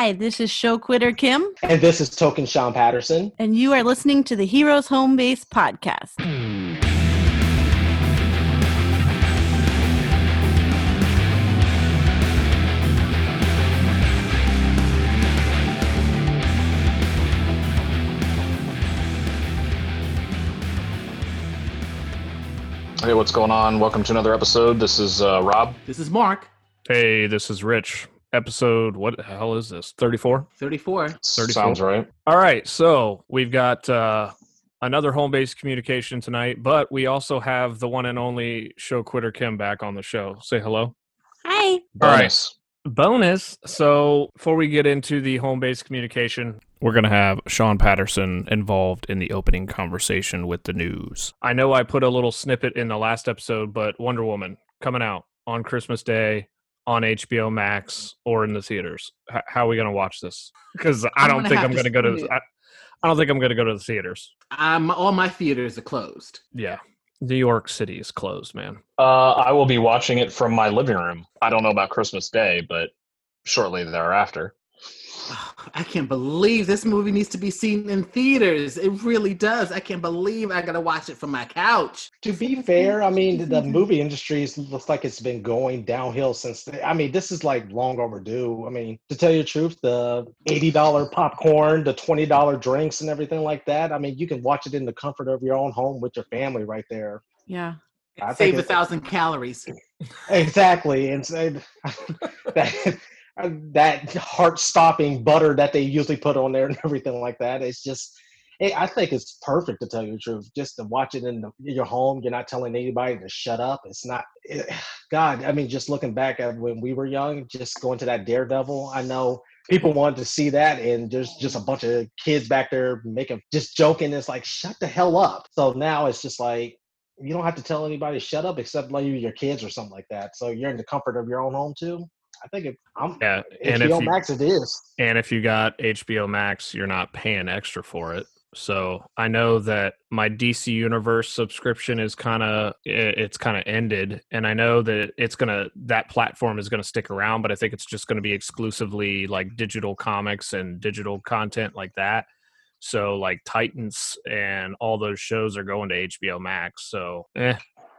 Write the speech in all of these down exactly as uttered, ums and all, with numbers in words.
Hi, this is show quitter Kim. And this is token Sean Patterson. And you are listening to the Heroes Home Base podcast. Hey, what's going on? Welcome to another episode. This is uh, Rob. This is Mark. Hey, this is Rich. Episode, what the hell is this? thirty-four? thirty-four. Sounds right. All right, so we've got uh, another home-based communication tonight, but we also have the one and only show quitter Kim back on the show. Say hello. Hi. All right. Bonus. So before we get into the home-based communication, we're going to have Sean Patterson involved in the opening conversation with the news. I know I put a little snippet in the last episode, but Wonder Woman coming out on Christmas Day on H B O Max or in the theaters. H- how are we going to watch this? Because I don't think I'm going to go to I, I don't think I'm going to go to the theaters. Um, all my theaters are closed. Yeah. New York City is closed, man. Uh, I will be watching it from my living room. I don't know about Christmas Day, but shortly thereafter. I can't believe this movie needs to be seen in theaters. It really does. I can't believe I got to watch it from my couch. To be fair, I mean, the movie industry looks like it's been going downhill since. The, I mean, this is like long overdue. I mean, to tell you the truth, the eighty dollars popcorn, the twenty dollars drinks and everything like that. I mean, you can watch it in the comfort of your own home with your family right there. Yeah. I Save a thousand calories. Exactly. And save that. That heart-stopping butter that they usually put on there and everything like that. It's just, it, I think it's perfect, to tell you the truth, just to watch it in the, your home. You're not telling anybody to shut up. It's not, it, God, I mean, just looking back at when we were young, just going to that Daredevil, I know people wanted to see that, and there's just a bunch of kids back there making, just joking. It's like, shut the hell up. So now it's just like, you don't have to tell anybody to shut up except like your kids or something like that. So you're in the comfort of your own home too. I think it, I'm, yeah, and H B O if you, Max it is. And if you got H B O Max, you're not paying extra for it. So I know that my D C Universe subscription is kind of, it's kind of ended. And I know that it's going to, that platform is going to stick around, but I think it's just going to be exclusively like digital comics and digital content like that. So like Titans and all those shows are going to H B O Max. So eh,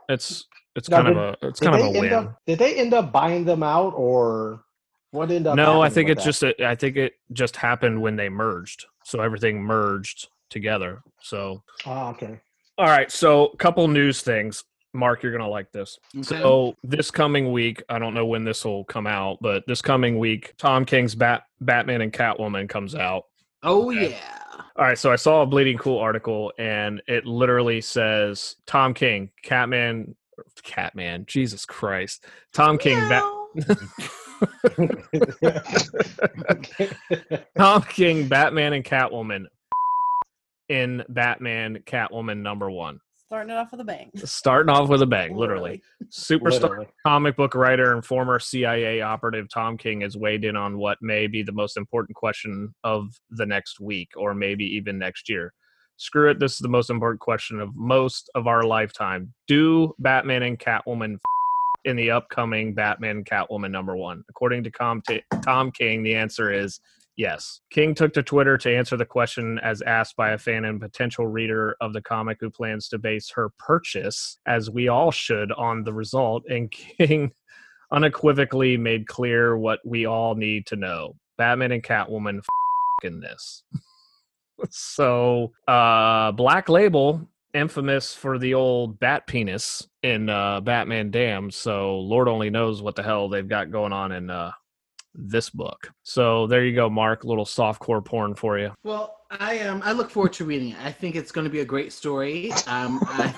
it's... It's now, kind did, of a it's kind of a win. Up, did they end up buying them out, or what ended up? No, I think it's just a, I think it just happened when they merged. So everything merged together. So oh, okay. All right. So a couple news things. Mark, you're gonna like this. Okay. So this coming week, I don't know when this will come out, but this coming week, Tom King's Bat Batman and Catwoman comes out. Oh okay. Yeah. All right, so I saw a Bleeding Cool article, and it literally says Tom King, Catman. Catman, Jesus Christ. Tom King no. Bat- Tom King, Batman and Catwoman in Batman Catwoman number one. Starting it off with a bang. Starting off with a bang, literally. literally. Superstar literally. Comic book writer and former C I A operative Tom King has weighed in on what may be the most important question of the next week, or maybe even next year. Screw it, this is the most important question of most of our lifetime. Do Batman and Catwoman f- in the upcoming Batman and Catwoman number one? According to Com- t- Tom King, the answer is yes. King took to Twitter to answer the question as asked by a fan and potential reader of the comic who plans to base her purchase, as we all should, on the result. And King unequivocally made clear what we all need to know. Batman and Catwoman f- in this. So, uh, Black Label, infamous for the old bat penis in uh, Batman Dam. So, Lord only knows what the hell they've got going on in uh, this book. So, there you go, Mark. Little softcore porn for you. Well, I um, I look forward to reading it. I think it's going to be a great story. Um, I,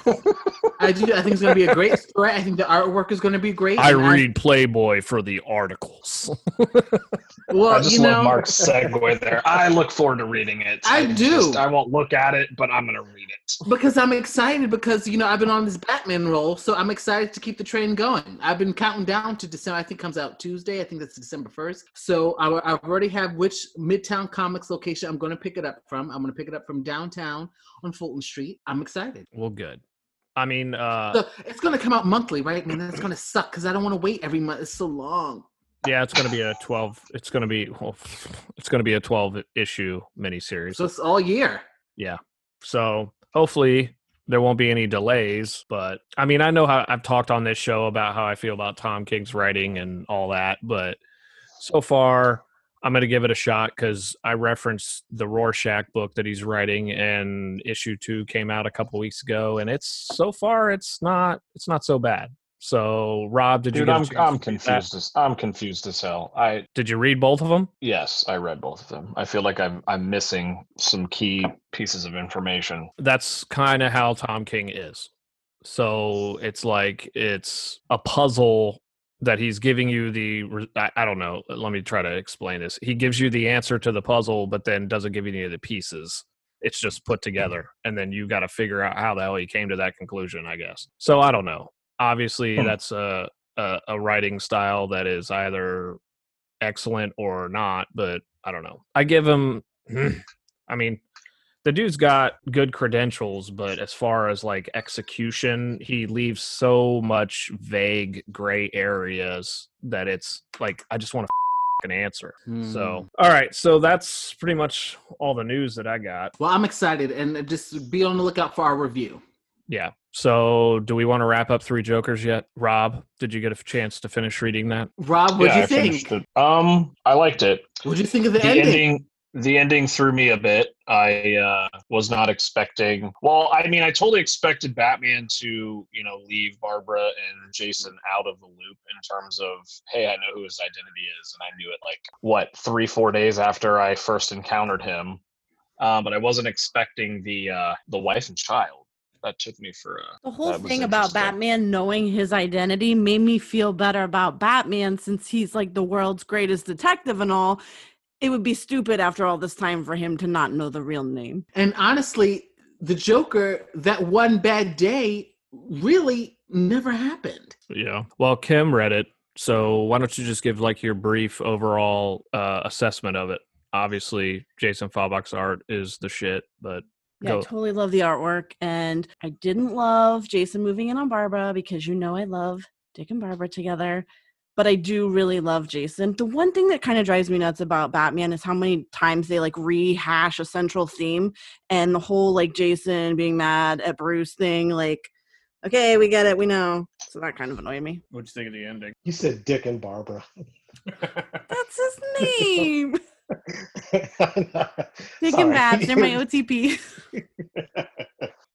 I do. I think it's going to be a great story. I think the artwork is going to be great. I read I, Playboy for the articles. Well, I just you love know, Mark's segue there. I look forward to reading it. I, I do. Just, I won't look at it, but I'm going to read it because I'm excited. Because you know I've been on this Batman roll, so I'm excited to keep the train going. I've been counting down to December. I think it comes out Tuesday. I think that's December first. So I, I already have which Midtown Comics location I'm going to pick it up from. I'm going to pick it up from downtown on Fulton Street. I'm excited. Well, good. I mean, uh, so it's going to come out monthly, right? Man, that's going to suck because I don't want to wait every month. It's so long. Yeah, it's going to be a twelve. It's going to be well, it's going to be a twelve issue miniseries. So it's all year. Yeah. So hopefully there won't be any delays. But I mean, I know how I've talked on this show about how I feel about Tom King's writing and all that. But so far, I'm going to give it a shot because I referenced the Rorschach book that he's writing, and issue two came out a couple weeks ago, and it's so far it's not it's not so bad. So, Rob, did Dude, you? Dude, I'm, I'm confused. As, I'm confused as hell. I did you read both of them? Yes, I read both of them. I feel like I'm I'm missing some key pieces of information. That's kind of how Tom King is. So it's like it's a puzzle that he's giving you the. I, I don't know. Let me try to explain this. He gives you the answer to the puzzle, but then doesn't give you any of the pieces. It's just put together, and then you got to figure out how the hell he came to that conclusion, I guess. So I don't know. Obviously, that's a, a a writing style that is either excellent or not, but I don't know. I give him, I mean, the dude's got good credentials, but as far as like execution, he leaves so much vague gray areas that it's like, I just want to an answer. Hmm. So, all right. So that's pretty much all the news that I got. Well, I'm excited, and just be on the lookout for our review. Yeah. So do we want to wrap up Three Jokers yet? Rob, did you get a chance to finish reading that? Rob, what'd yeah, you I think? It. Um, I liked it. What'd you think of the, the ending? ending? The ending threw me a bit. I uh, was not expecting. Well, I mean, I totally expected Batman to, you know, leave Barbara and Jason out of the loop in terms of, hey, I know who his identity is. And I knew it like, what, three, four days after I first encountered him. Uh, but I wasn't expecting the uh, the wife and child. That took me for a... The whole thing about Batman knowing his identity made me feel better about Batman, since he's like the world's greatest detective and all. It would be stupid after all this time for him to not know the real name. And honestly, the Joker, that one bad day, really never happened. Yeah. Well, Kim read it, so why don't you just give like your brief overall uh, assessment of it? Obviously, Jason Fabok's art is the shit, but... Yeah, I totally love the artwork, and I didn't love Jason moving in on Barbara because, you know, I love Dick and Barbara together, but I do really love Jason. The one thing that kind of drives me nuts about Batman is how many times they like rehash a central theme, and the whole like Jason being mad at Bruce thing, like, okay, we get it, we know. So that kind of annoyed me. What'd you think of the ending? You said Dick and Barbara. That's his name. Dick and Babs, they're my O T P.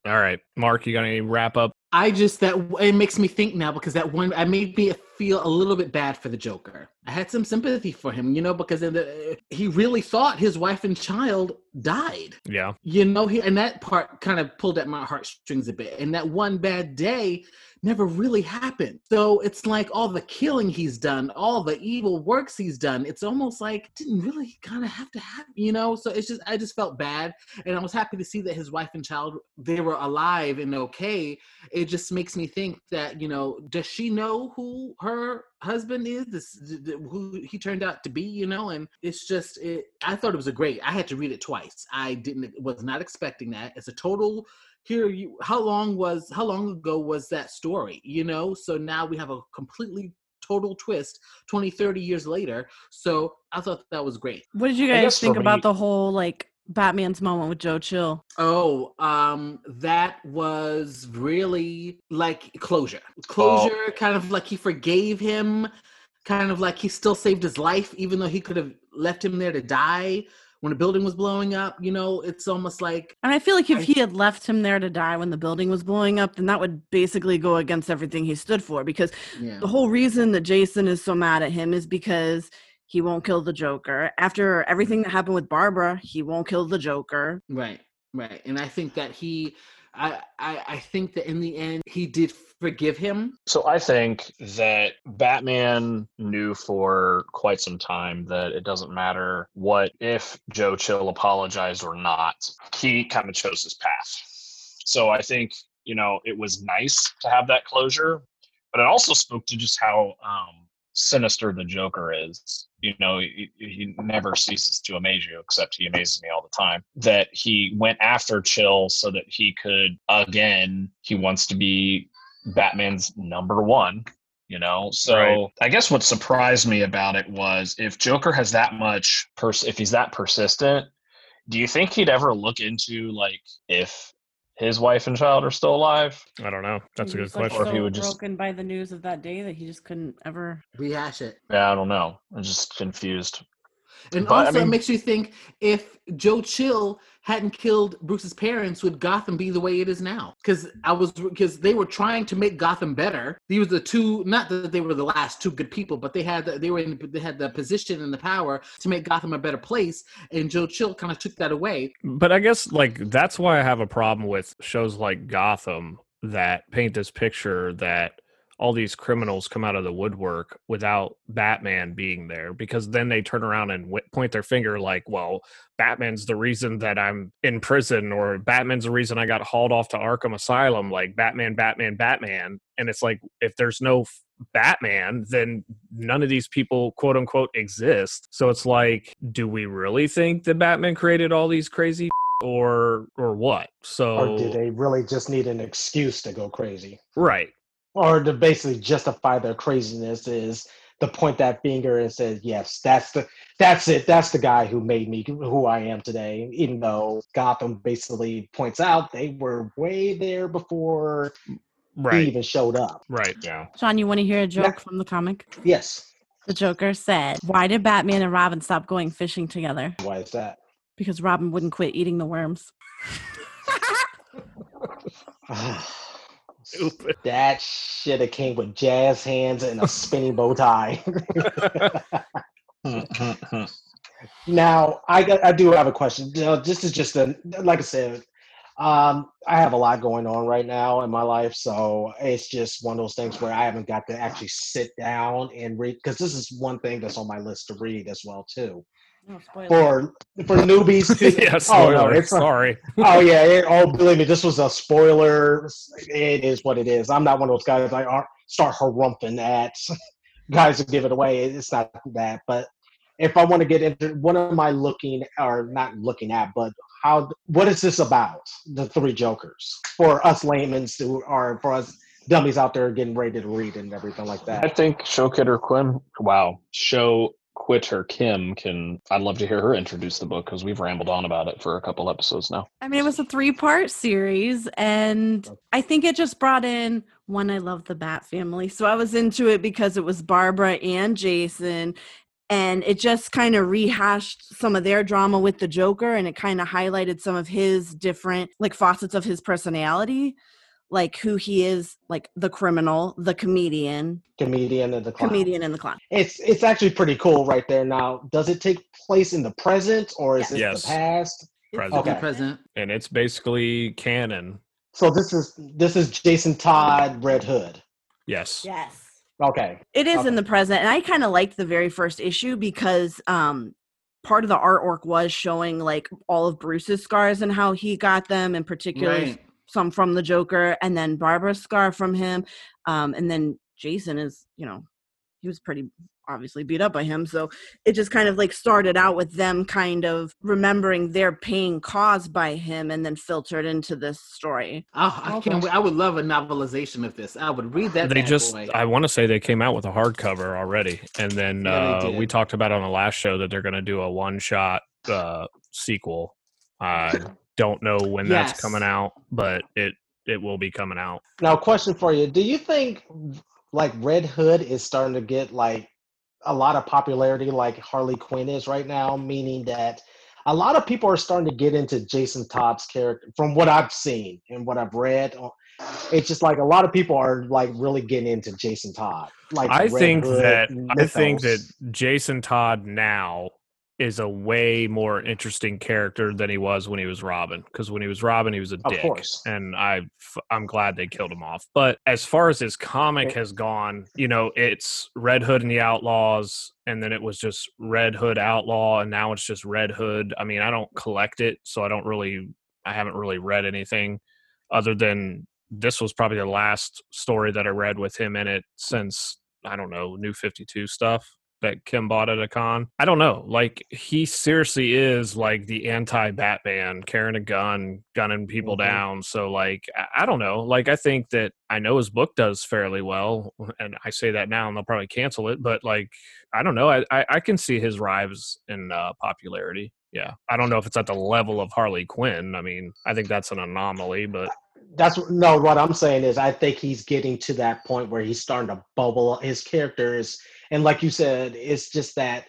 All right, Mark, you got any wrap up? I just that it makes me think now, because that one I made me feel a little bit bad for the Joker. I had some sympathy for him, you know, because in the, he really thought his wife and child died. Yeah, you know, he, and that part kind of pulled at my heartstrings a bit. And that one bad day never really happened. So it's like all the killing he's done, all the evil works he's done, it's almost like didn't really kind of have to happen, you know? So it's just, I just felt bad. And I was happy to see that his wife and child, they were alive and okay. It just makes me think that, you know, does she know who her husband is, this who he turned out to be, you know? And it's just it, I thought it was a great, I had to read it twice. I didn't was not expecting that. It's a total here you how long was how long ago was that story, you know? So now we have a completely total twist twenty, thirty years later. So I thought that was great. What did you guys think about me, the whole like Batman's moment with Joe Chill? Oh, um, that was really like closure. Closure, oh. Kind of like he forgave him, kind of like he still saved his life, even though he could have left him there to die when the building was blowing up, you know? It's almost like... And I feel like if I, he had left him there to die when the building was blowing up, then that would basically go against everything he stood for, because yeah. The whole reason that Jason is so mad at him is because... He won't kill the Joker. After everything that happened with Barbara, he won't kill the Joker. Right, right. And I think that he, I, I, I think that in the end, he did forgive him. So I think that Batman knew for quite some time that it doesn't matter what if Joe Chill apologized or not. He kind of chose his path. So I think, you know, it was nice to have that closure, but it also spoke to just how, um, sinister the Joker is. You know, he, he never ceases to amaze you, except he amazes me all the time. That he went after Chill so that he could, again, he wants to be Batman's number one, you know? So right. I guess what surprised me about it was, if Joker has that much, pers- if he's that persistent, do you think he'd ever look into, like, if his wife and child are still alive? I don't know. That's he a good question. Like, so or if he would just broken by the news of that day that he just couldn't ever rehash it. Yeah, I don't know. I'm just confused. And but, also, I mean, it makes you think, if Joe Chill hadn't killed Bruce's parents, would Gotham be the way it is now? Because I was, because they were trying to make Gotham better. These were the two, not that they were the last two good people, but they had the, they were in, they had the position and the power to make Gotham a better place, and Joe Chill kind of took that away. But I guess, like, that's why I have a problem with shows like Gotham that paint this picture that all these criminals come out of the woodwork without Batman being there, because then they turn around and w- point their finger like, well, Batman's the reason that I'm in prison, or Batman's the reason I got hauled off to Arkham Asylum, like Batman, Batman, Batman. And it's like, if there's no f- Batman, then none of these people, quote unquote, exist. So it's like, do we really think that Batman created all these crazy or or what? So, or do they really just need an excuse to go crazy? Right. Or to basically justify their craziness is to point that finger and say, yes, that's the, that's it. That's the guy who made me who I am today. Even though Gotham basically points out they were way there before right. they even showed up. Right. Yeah. Sean, you want to hear a joke yeah. from the comic? Yes. The Joker said, "Why did Batman and Robin stop going fishing together?" Why is that? Because Robin wouldn't quit eating the worms. Stupid. That should have came with jazz hands and a spinning bow tie. Now, I, I do have a question. You know, this is just a, like I said, um, I have a lot going on right now in my life, so it's just one of those things where I haven't got to actually sit down and read, because this is one thing that's on my list to read as well, too. Oh, for for newbies too. Yeah, oh no, it's a, sorry. Oh yeah, it, oh believe me, this was a spoiler. It is what it is. I'm not one of those guys I like, start harrumping at guys to give it away. It's not that. But if I want to get into, what am I looking, or not looking at, but how? What is this about? The Three Jokers, for us laymen's who are, for us dummies out there getting ready to read and everything like that. I think Show Kidder Quinn. Wow, Show. Quitter Kim can, I'd love to hear her introduce the book, because we've rambled on about it for a couple episodes now. I mean, it was a three-part series, and I think it just brought in, one, I love the Bat family, so I was into it because it was Barbara and Jason, and it just kind of rehashed some of their drama with the Joker, and it kind of highlighted some of his different, like, facets of his personality. Like who he is, like the criminal, the comedian. Comedian and the clown. Comedian and the clown. It's it's actually pretty cool right there. Now, does it take place in the present, or is yes. it yes. the past? Present. Okay. Present. And it's basically canon. So this is this is Jason Todd Red Hood. Yes. Yes. Okay. It is okay. in the present. And I kind of liked the very first issue because um part of the artwork was showing like all of Bruce's scars and how he got them, in particular. Right. Some from the Joker, and then Barbara's scar from him. Um, and then Jason is, you know, he was pretty obviously beat up by him. So it just kind of like started out with them kind of remembering their pain caused by him, and then filtered into this story. Oh, I can't wait. I would love a novelization of this. I would read that. They just, boy. I want to say they came out with a hardcover already. And then yeah, uh, we talked about on the last show that they're going to do a one-shot uh, sequel. Uh don't know when yes. that's coming out, but it it will be coming out. Now, question for you. Do you think like Red Hood is starting to get like a lot of popularity like Harley Quinn is right now, meaning that a lot of people are starting to get into Jason Todd's character, from what I've seen and what I've read? It's just like a lot of people are like really getting into Jason Todd. Like I Red think Hood, that mythos. I think that Jason Todd now is a way more interesting character than he was when he was Robin. Because when he was Robin, he was a of dick. Course. And I, I'm glad they killed him off. But as far as his comic has gone, you know, it's Red Hood and the Outlaws, and then it was just Red Hood Outlaw, and now it's just Red Hood. I mean, I don't collect it, so I don't really, I haven't really read anything other than this was probably the last story that I read with him in it since, I don't know, New fifty-two stuff. that Kim bought at a con. I don't know. Like, he seriously is like the anti-Batman, carrying a gun, gunning people mm-hmm. down. So, like, I don't know. Like, I think that I know his book does fairly well, and I say that now and they'll probably cancel it. But, like, I don't know. I, I, I can see his rise in uh, popularity. Yeah. I don't know if it's at the level of Harley Quinn. I mean, I think that's an anomaly, but... That's no, what I'm saying is I think he's getting to that point where he's starting to bubble. His character is, and like you said, it's just that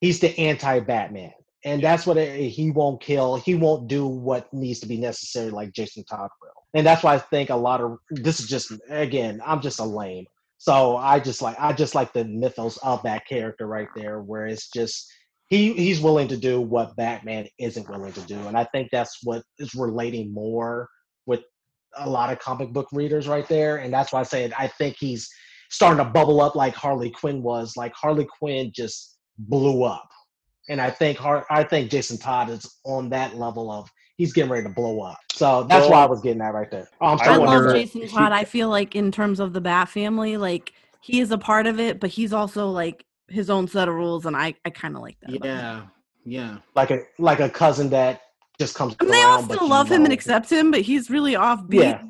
he's the anti-Batman. And that's what it, he won't kill. He won't do what needs to be necessary like Jason Todd will. And that's why I think a lot of, this is just, again, I'm just a lame. So I just like, I just like the mythos of that character right there, where it's just, He he's willing to do what Batman isn't willing to do. And I think that's what is relating more with a lot of comic book readers right there. And that's why I said I think he's starting to bubble up like Harley Quinn was. Like Harley Quinn just blew up. And I think Har- I think Jason Todd is on that level of he's getting ready to blow up. So that's well, why I was getting that right there. Oh, I'm sorry. I love Jason Todd. I feel like in terms of the Bat family, like he is a part of it, but he's also like his own set of rules, and I, I kind of like that. Yeah, yeah. Like a like a cousin that just comes around. I mean, they all still love him and accept him, but he's really offbeat. Yeah.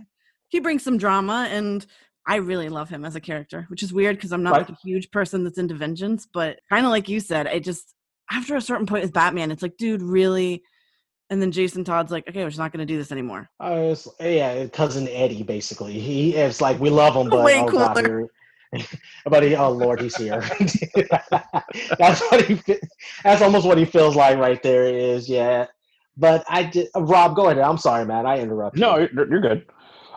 He brings some drama, and I really love him as a character, which is weird because I'm not right. like a huge person that's into vengeance, but kind of like you said, I just, after a certain point with Batman, it's like, dude, really? And then Jason Todd's like, okay, we're just not going to do this anymore. Uh, it's, yeah, cousin Eddie, basically. He It's like, we love him, but way oh, cooler. God, you're, but he, oh Lord, he's here. That's what he. That's almost what he feels like right there. Is yeah. But I did. Rob, go ahead. I'm sorry, Matt. I interrupted. No, you're, you're good.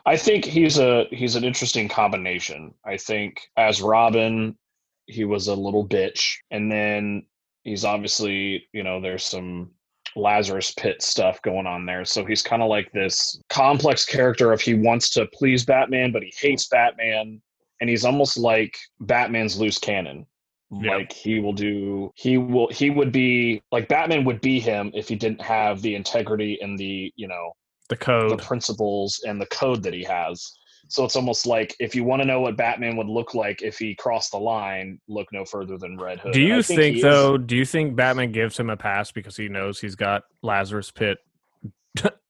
I think he's a he's an interesting combination. I think as Robin, he was a little bitch, and then he's obviously, you know, there's some Lazarus Pit stuff going on there. So he's kind of like this complex character of he wants to please Batman, but he hates Batman. And he's almost like Batman's loose cannon. Yep. Like he will do, he will, he would be like Batman would be him if he didn't have the integrity and the, you know, the code, the principles and the code that he has. So it's almost like if you want to know what Batman would look like if he crossed the line, look no further than Red Hood. Do you think, think though, is, do you think Batman gives him a pass because he knows he's got Lazarus Pit,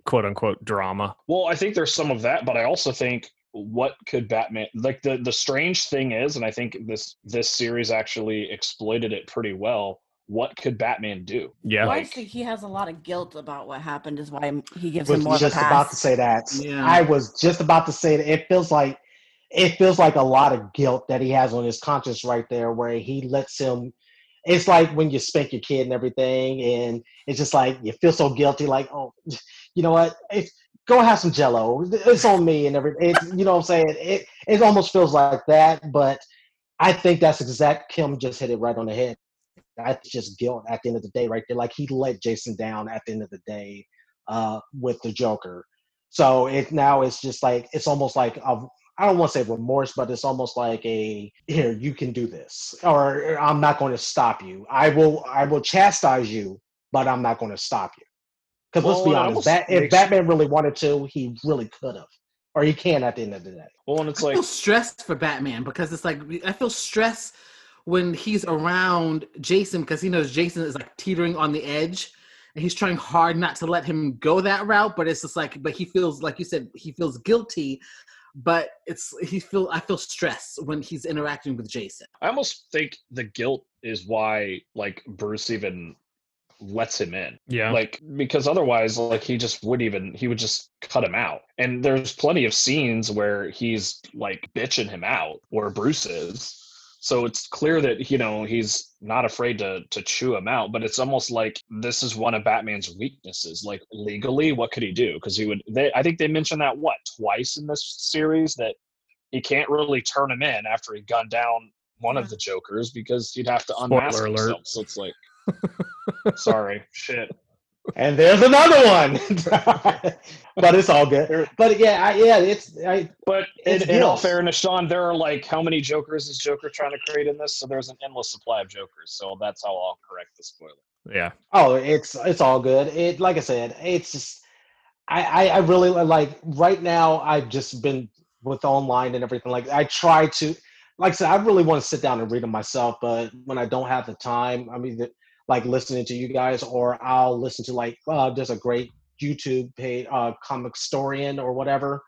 quote unquote, drama? Well, I think there's some of that, but I also think what could Batman like the, the strange thing is, and I think this this series actually exploited it pretty well. What could Batman do? Yeah, like, he has a lot of guilt about what happened, is why he gives him more of a pass. I was just about to say that. Yeah. I was just about to say that. It feels like it feels like a lot of guilt that he has on his conscience right there, where he lets him. It's like when you spank your kid and everything, and it's just like you feel so guilty. Like, oh, you know what? It's, go have some Jell-O. It's on me and everything. It's, you know what I'm saying? It it almost feels like that, but I think that's exact. Kim just hit it right on the head. That's just guilt at the end of the day right there. Like he let Jason down at the end of the day uh, with the Joker. So it now it's just like, it's almost like, a, I don't want to say remorse, but it's almost like a, here, you can do this, or I'm not going to stop you. I will, I will chastise you, but I'm not going to stop you. Because well, let's be honest, Bat- if Batman really wanted to, he really could have. Or he can at the end of the day. Well, and it's I like... I feel stressed for Batman because it's like, I feel stressed when he's around Jason because he knows Jason is like teetering on the edge and he's trying hard not to let him go that route. But it's just like, but he feels, like you said, he feels guilty. But it's, he feel, I feel stressed when he's interacting with Jason. I almost think the guilt is why, like, Bruce even lets him in, yeah, like because otherwise like he just would even he would just cut him out. And there's plenty of scenes where he's like bitching him out, where Bruce is, so it's clear that, you know, he's not afraid to to chew him out. But it's almost like this is one of Batman's weaknesses. Like legally, what could he do? Because he would they I think they mentioned that what twice in this series that he can't really turn him in after he gunned down one of the Jokers because he'd have to unmask Spoiler himself alert. So it's like sorry, shit. And there's another one. But it's all good. But yeah, I, yeah, it's. I, but it's in, in all fairness, Sean, there are like how many Jokers is Joker trying to create in this? So there's an endless supply of Jokers. So that's how I'll correct the spoiler. Yeah. Oh, it's it's all good. It like I said, it's just I, I I really like right now. I've just been with online and everything. Like I try to. like I said, I really want to sit down and read them myself, but when I don't have the time, I'm either like listening to you guys, or I'll listen to like, uh, there's a great YouTube page, uh, comic historian or whatever.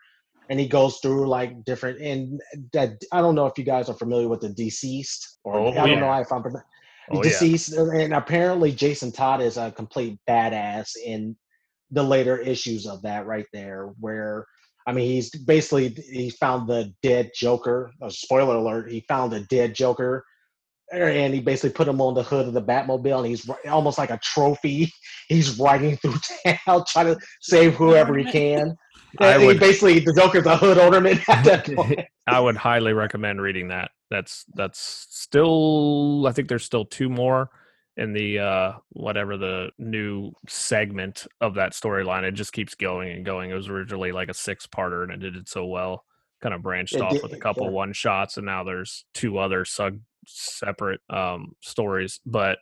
And he goes through like different, and that, I don't know if you guys are familiar with the deceased, or oh, I don't yeah. know if I'm oh, deceased. Yeah. And apparently Jason Todd is a complete badass in the later issues of that right there, where, I mean, he's basically, he found the dead Joker. Oh, spoiler alert, he found a dead Joker, and he basically put him on the hood of the Batmobile, and he's almost like a trophy. He's riding through town trying to save whoever he can. I he would, basically, the Joker's a hood ornament at that point. I would highly recommend reading that. That's that's still, I think there's still two more in the uh, whatever the new segment of that storyline. It just keeps going and going. It was originally like a six-parter, and it did it so well. Kind of branched it off did, with a couple yeah. one-shots, and now there's two other sub separate um, stories. But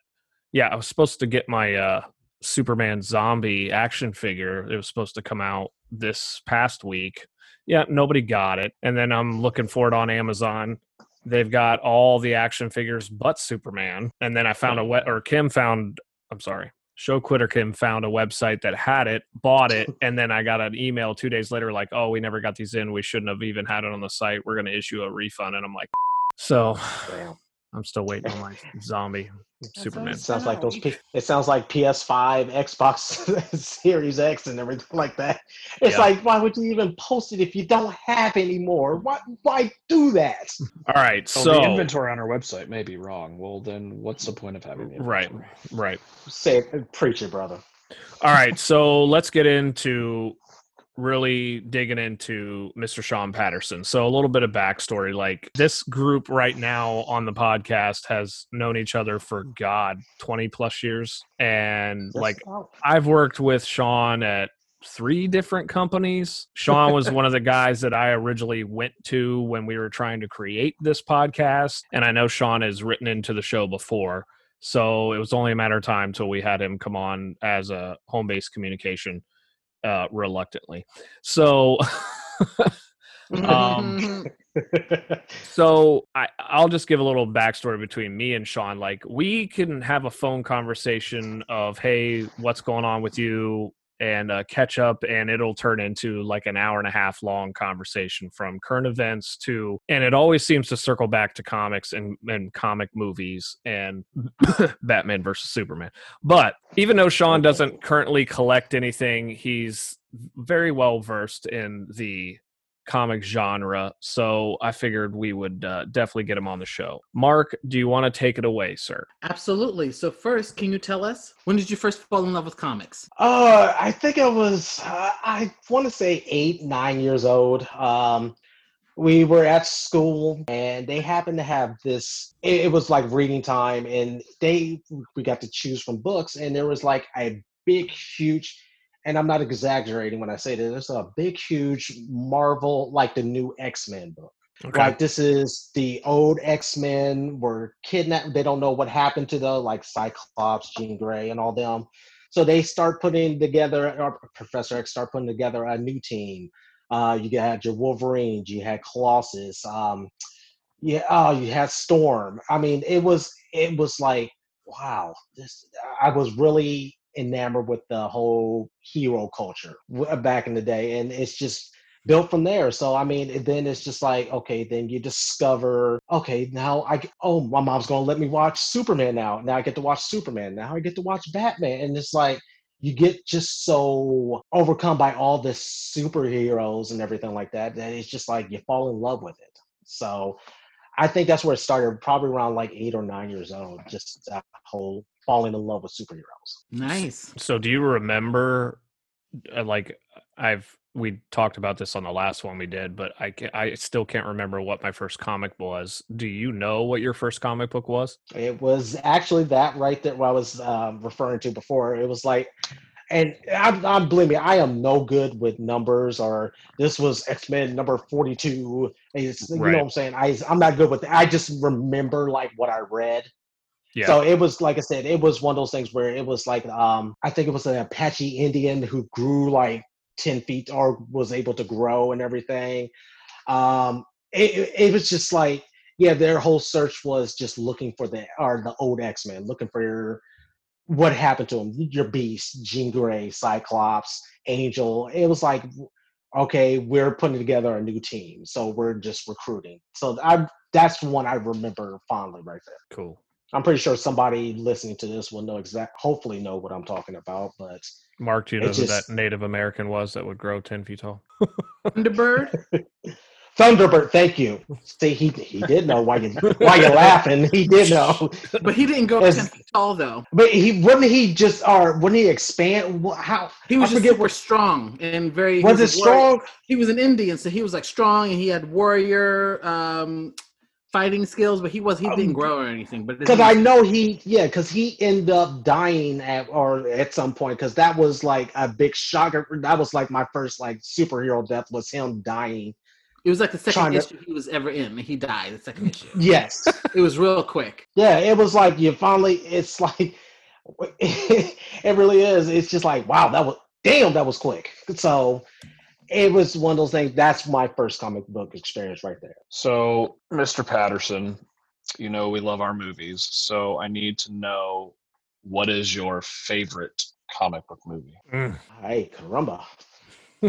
yeah, I was supposed to get my uh, Superman zombie action figure. It was supposed to come out this past week. Yeah, nobody got it. And then I'm looking for it on Amazon. They've got all the action figures but Superman. And then I found a web, or Kim found, I'm sorry, Show Quitter Kim found a website that had it, bought it. And then I got an email two days later like, oh, we never got these in. We shouldn't have even had it on the site. We're going to issue a refund. And I'm like, so I'm still waiting on my zombie Superman. It sounds like those. P- it sounds like P S five, Xbox Series X, and everything like that. It's yeah. like, why would you even post it if you don't have any more? Why? Why do that? All right. So, so the inventory on our website may be wrong. Well, then what's the point of having it? Right. Right. Say, preach it, brother. All right. So let's get into really digging into Mister Sean Patterson. So a little bit of backstory, like this group right now on the podcast has known each other for God, twenty plus years. And like I've worked with Sean at three different companies. Sean was one of the guys that I originally went to when we were trying to create this podcast. And I know Sean has written into the show before. So it was only a matter of time till we had him come on as a home-based communication uh reluctantly. So um so I, I'll just give a little backstory between me and Sean. Like we can have a phone conversation of, hey, what's going on with you? And uh, catch up, and it'll turn into like an hour and a half long conversation from current events to, and it always seems to circle back to comics and, and comic movies and Batman versus Superman. But even though Sean doesn't currently collect anything, he's very well versed in the comic genre. So I figured we would uh, definitely get him on the show. Mark, do you want to take it away, sir? Absolutely. So first, can you tell us, when did you first fall in love with comics? Uh, I think I was, uh, I want to say eight, nine years old. Um, we were at school and they happened to have this, it, it was like reading time, and they, we got to choose from books, and there was like a big, huge, and I'm not exaggerating when I say this, there's a big, huge Marvel, like the new X-Men book. Okay. Like this is the old X-Men were kidnapped. They don't know what happened to the like Cyclops, Jean Grey, and all them. So they start putting together, or Professor X start putting together a new team. Uh, you had your Wolverine, you had Colossus, um, yeah, oh, you had Storm. I mean, it was it was like, wow, this. I was really enamored with the whole hero culture back in the day, and it's just built from there. So I mean, then it's just like, okay, then you discover, okay, now I oh my mom's gonna let me watch Superman now now I get to watch Superman, now I get to watch Batman, and it's like you get just so overcome by all the superheroes and everything like that that it's just like you fall in love with it. So I think that's where it started, probably around like eight or nine years old, just that whole falling in love with superheroes. Nice. So do you remember, like I've, we talked about this on the last one we did, but I can't, I still can't remember what my first comic was. Do you know what your first comic book was? It was actually that right that I was uh, referring to before. It was like, and I'm, I'm, believe me, I am no good with numbers, or this was X-Men number forty-two. It's, you right. know what I'm saying? I, I'm not good with that. I just remember like what I read. Yeah. So it was, like I said, it was one of those things where it was like, um, I think it was an Apache Indian who grew like ten feet or was able to grow and everything. Um, it, it was just like, yeah, their whole search was just looking for the or the old X-Men, looking for your, what happened to them, your Beast, Jean Grey, Cyclops, Angel. It was like, okay, we're putting together a new team, so we're just recruiting. So I that's one I remember fondly right there. Cool. I'm pretty sure somebody listening to this will know exact. Hopefully, know what I'm talking about. But Mark, do you know who just, that Native American was that would grow ten feet tall? Thunderbird. Thunderbird. Thank you. See, he he did know. Why you why you laughing? He did know. But he didn't go ten feet tall though. But he wouldn't. He just or wouldn't he expand? How he was I just super what, strong and very. Was, was it strong? He was an Indian, so he was like strong, and he had warrior. Um, Fighting skills, but he was—he didn't um, grow or anything. But because I know he, yeah, because he ended up dying at or at some point. Because that was like a big shocker. That was like my first like superhero death was him dying. It was like the second issue to, he was ever in, and he died the second issue. Yes, it was real quick. Yeah, it was like you finally. It's like it really is. It's just like wow, that was damn, that was quick. So. It was one of those things. That's my first comic book experience right there. So, Mister Patterson, you know we love our movies. So, I need to know, what is your favorite comic book movie? Mm. Ay, caramba.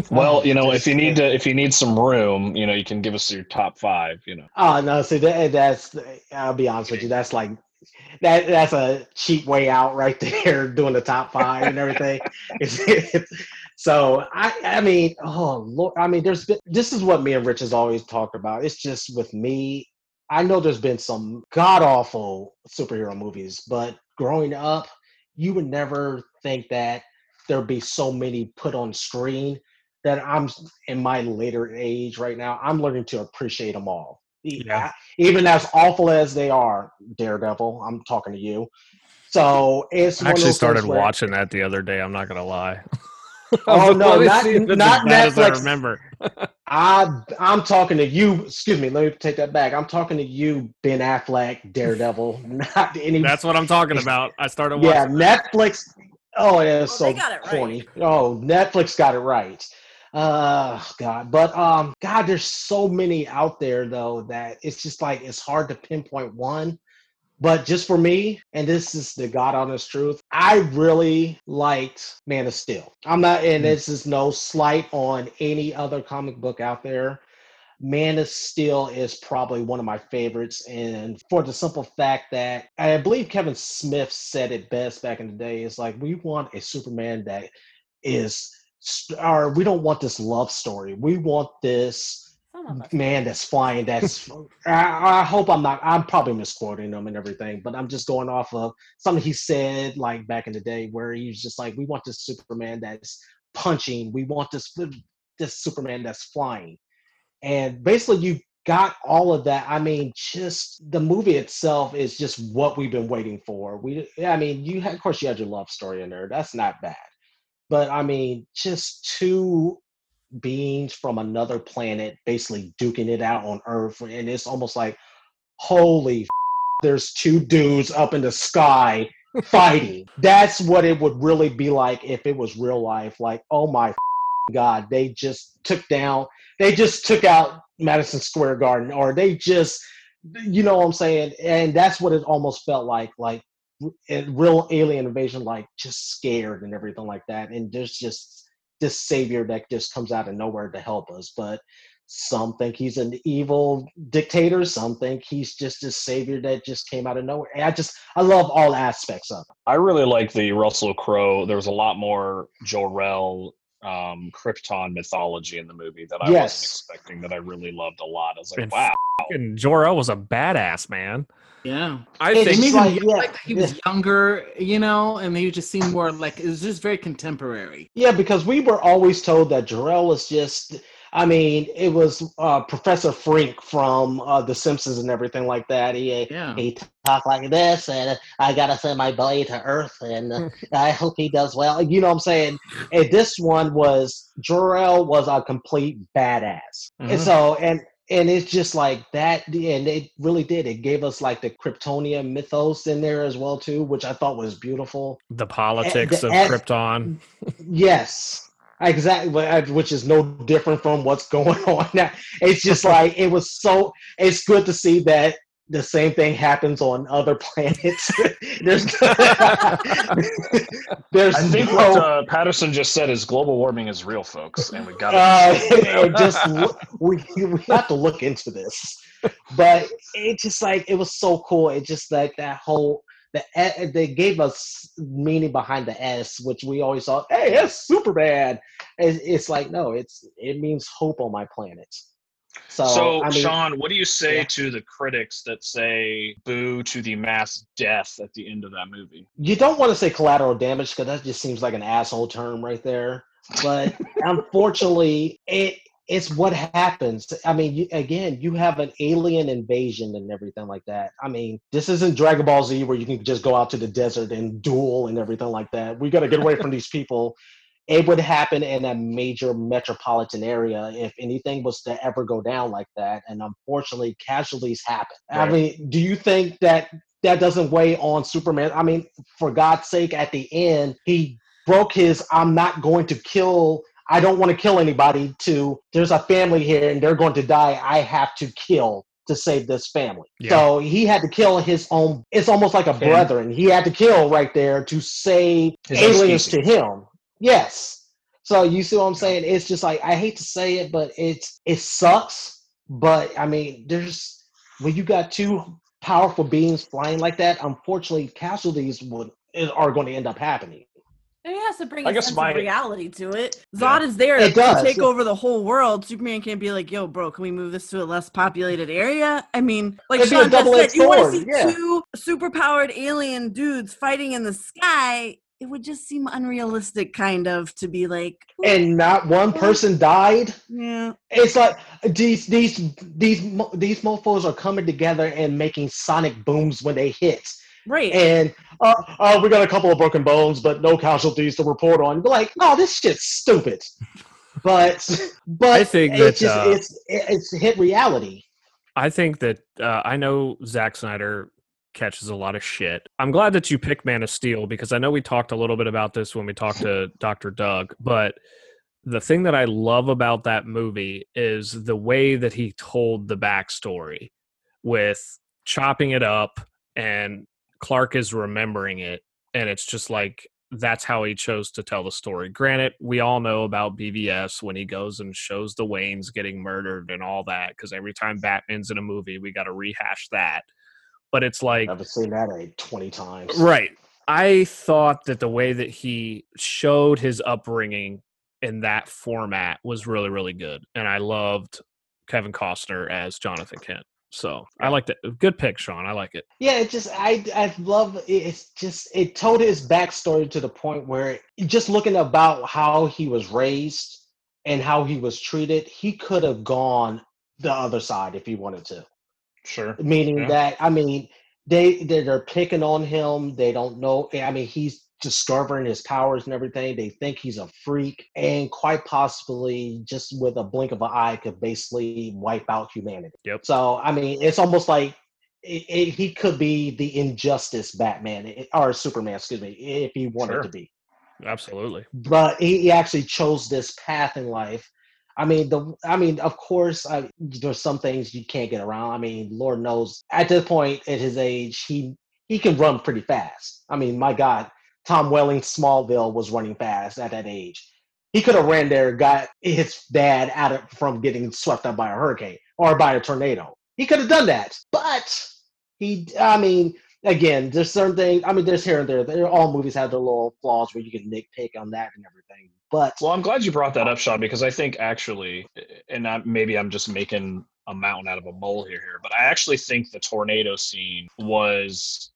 Well, you know, if you need to, if you need some room, you know, you can give us your top five, you know. Oh, no. See, that, that's, I'll be honest with you. That's like, that that's a cheap way out right there, doing the top five and everything. it's, it's, So I, I mean, oh Lord, I mean, there's been, this is what me and Rich has always talked about. It's just with me, I know there's been some god awful superhero movies, but growing up, you would never think that there'd be so many put on screen that I'm in my later age right now. I'm learning to appreciate them all, yeah. Even as awful as they are. Daredevil, I'm talking to you. So it's I actually started where, watching that the other day. I'm not gonna lie. Oh no, not, not Netflix. I remember. I, I'm talking to you. Excuse me. Let me take that back. I'm talking to you, Ben Affleck, Daredevil. Not any. That's what I'm talking about. I started watching. Yeah, Netflix. Oh, it is oh, so it corny. Right. Oh, Netflix got it right. Uh, God, but um, God, there's so many out there though that it's just like it's hard to pinpoint one. But just for me, and this is the God honest truth, I really liked Man of Steel. I'm not, and this is no slight on any other comic book out there. Man of Steel is probably one of my favorites. And for the simple fact that I believe Kevin Smith said it best back in the day, it's like, we want a Superman that is, or we don't want this love story. We want this. Man, that's flying. That's. I, I hope I'm not. I'm probably misquoting him and everything, but I'm just going off of something he said like back in the day, where he was just like, "We want this Superman that's punching. We want this this Superman that's flying." And basically, you got all of that. I mean, just the movie itself is just what we've been waiting for. We, I mean, you had, of course you had your love story in there. That's not bad, but I mean, just two beings from another planet basically duking it out on Earth, and it's almost like, holy f- there's two dudes up in the sky fighting. That's what it would really be like if it was real life. Like, oh my f- God, they just took down they just took out Madison Square Garden, or they just, you know what I'm saying? And that's what it almost felt like like real alien invasion, like just scared and everything like that. And there's just this savior that just comes out of nowhere to help us. But some think he's an evil dictator. Some think he's just this savior that just came out of nowhere. And I just, I love all aspects of it. I really like the Russell Crowe. There was a lot more Jor-El, um, Krypton mythology in the movie that I yes. wasn't expecting, that I really loved a lot. I was like, and wow. And Jor-El was a badass, man. Yeah. I it think like, yeah. Like he was younger, you know, and he just seemed more like, it was just very contemporary. Yeah, because we were always told that Jor-El was just, I mean, it was uh, Professor Frink from uh, The Simpsons and everything like that. He, yeah. he talked like this, and I got to send my boy to Earth, and I hope he does well. You know what I'm saying? And this one was, Jor-El was a complete badass. Mm-hmm. And so, and And it's just like that, and it really did. It gave us like the Kryptonian mythos in there as well too, which I thought was beautiful. The politics and, the, of as, Krypton. Yes. Exactly, which is no different from what's going on now. It's just like, it was so, it's good to see that the same thing happens on other planets. There's, there's I think no, what uh, Patterson just said is global warming is real, folks, and we got uh, just look, we we have to look into this. But it just like it was so cool. It just like that whole the they gave us meaning behind the S, which we always thought, hey, that's Superman. It's, it's like no, it's it means hope on my planet. So, so I mean, Sean, what do you say yeah. to the critics that say boo to the mass death at the end of that movie? You don't want to say collateral damage because that just seems like an asshole term right there. But unfortunately, it it's what happens. I mean, you, again, you have an alien invasion and everything like that. I mean, this isn't Dragon Ball Z where you can just go out to the desert and duel and everything like that. We got to get away from these people. It would happen in a major metropolitan area if anything was to ever go down like that. And unfortunately, casualties happen. Right. I mean, do you think that that doesn't weigh on Superman? I mean, for God's sake, at the end, he broke his I'm not going to kill, I don't want to kill anybody to there's a family here and they're going to die. I have to kill to save this family. Yeah. So he had to kill his own. It's almost like a okay. brethren. He had to kill right there to save his aliens to him. Yes. So you see what I'm saying? It's just like, I hate to say it, but it's, it sucks. But I mean, there's, when you got two powerful beings flying like that, unfortunately casualties would, are going to end up happening. And it has to bring I a sense my, of reality to it. Zod yeah. is there it to does. take over the whole world. Superman can't be like, yo, bro, can we move this to a less populated area? I mean, like Sean just said, you want to see yeah. two superpowered alien dudes fighting in the sky. It would just seem unrealistic, kind of, to be like. Ooh. And not one person died. Yeah, it's like these these these these mofos are coming together and making sonic booms when they hit. Right. And uh, uh, we got a couple of broken bones, but no casualties to report on. You're like, oh, this shit's stupid. But but I think it's that, just uh, it's it's hit reality. I think that uh, I know Zack Snyder catches a lot of shit. I'm glad that you picked Man of Steel because I know we talked a little bit about this when we talked to Doctor Doug, but the thing that I love about that movie is the way that he told the backstory with chopping it up and Clark is remembering it. And it's just like, that's how he chose to tell the story. Granted, we all know about B V S when he goes and shows the Waynes getting murdered and all that, because every time Batman's in a movie, we got to rehash that. But it's like I've seen that like twenty times. Right. I thought that the way that he showed his upbringing in that format was really, really good, and I loved Kevin Costner as Jonathan Kent. So I liked it. Good pick, Sean. I like it. Yeah, it just I I love it's just it told his backstory to the point where it, just looking about how he was raised and how he was treated, he could have gone the other side if he wanted to. Sure. Meaning yeah. that, I mean, they, they're they're picking on him. They don't know. I mean, he's discovering his powers and everything. They think he's a freak and quite possibly just with a blink of an eye could basically wipe out humanity. Yep. So, I mean, it's almost like it, it, he could be the injustice Batman or Superman, excuse me, if he wanted sure. to be. Absolutely. But he, he actually chose this path in life. I mean, the. I mean, of course, I, there's some things you can't get around. I mean, Lord knows, at this point, at his age, he he can run pretty fast. I mean, my God, Tom Welling Smallville was running fast at that age. He could have ran there, got his dad out of from getting swept up by a hurricane or by a tornado. He could have done that, but he. I mean, again, there's certain things. I mean, there's here and there. They're, all movies have their little flaws where you can nitpick on that and everything. But, well, I'm glad you brought that up, Sean, because I think actually, and I, maybe I'm just making a mountain out of a mole here, here, but I actually think the tornado scene was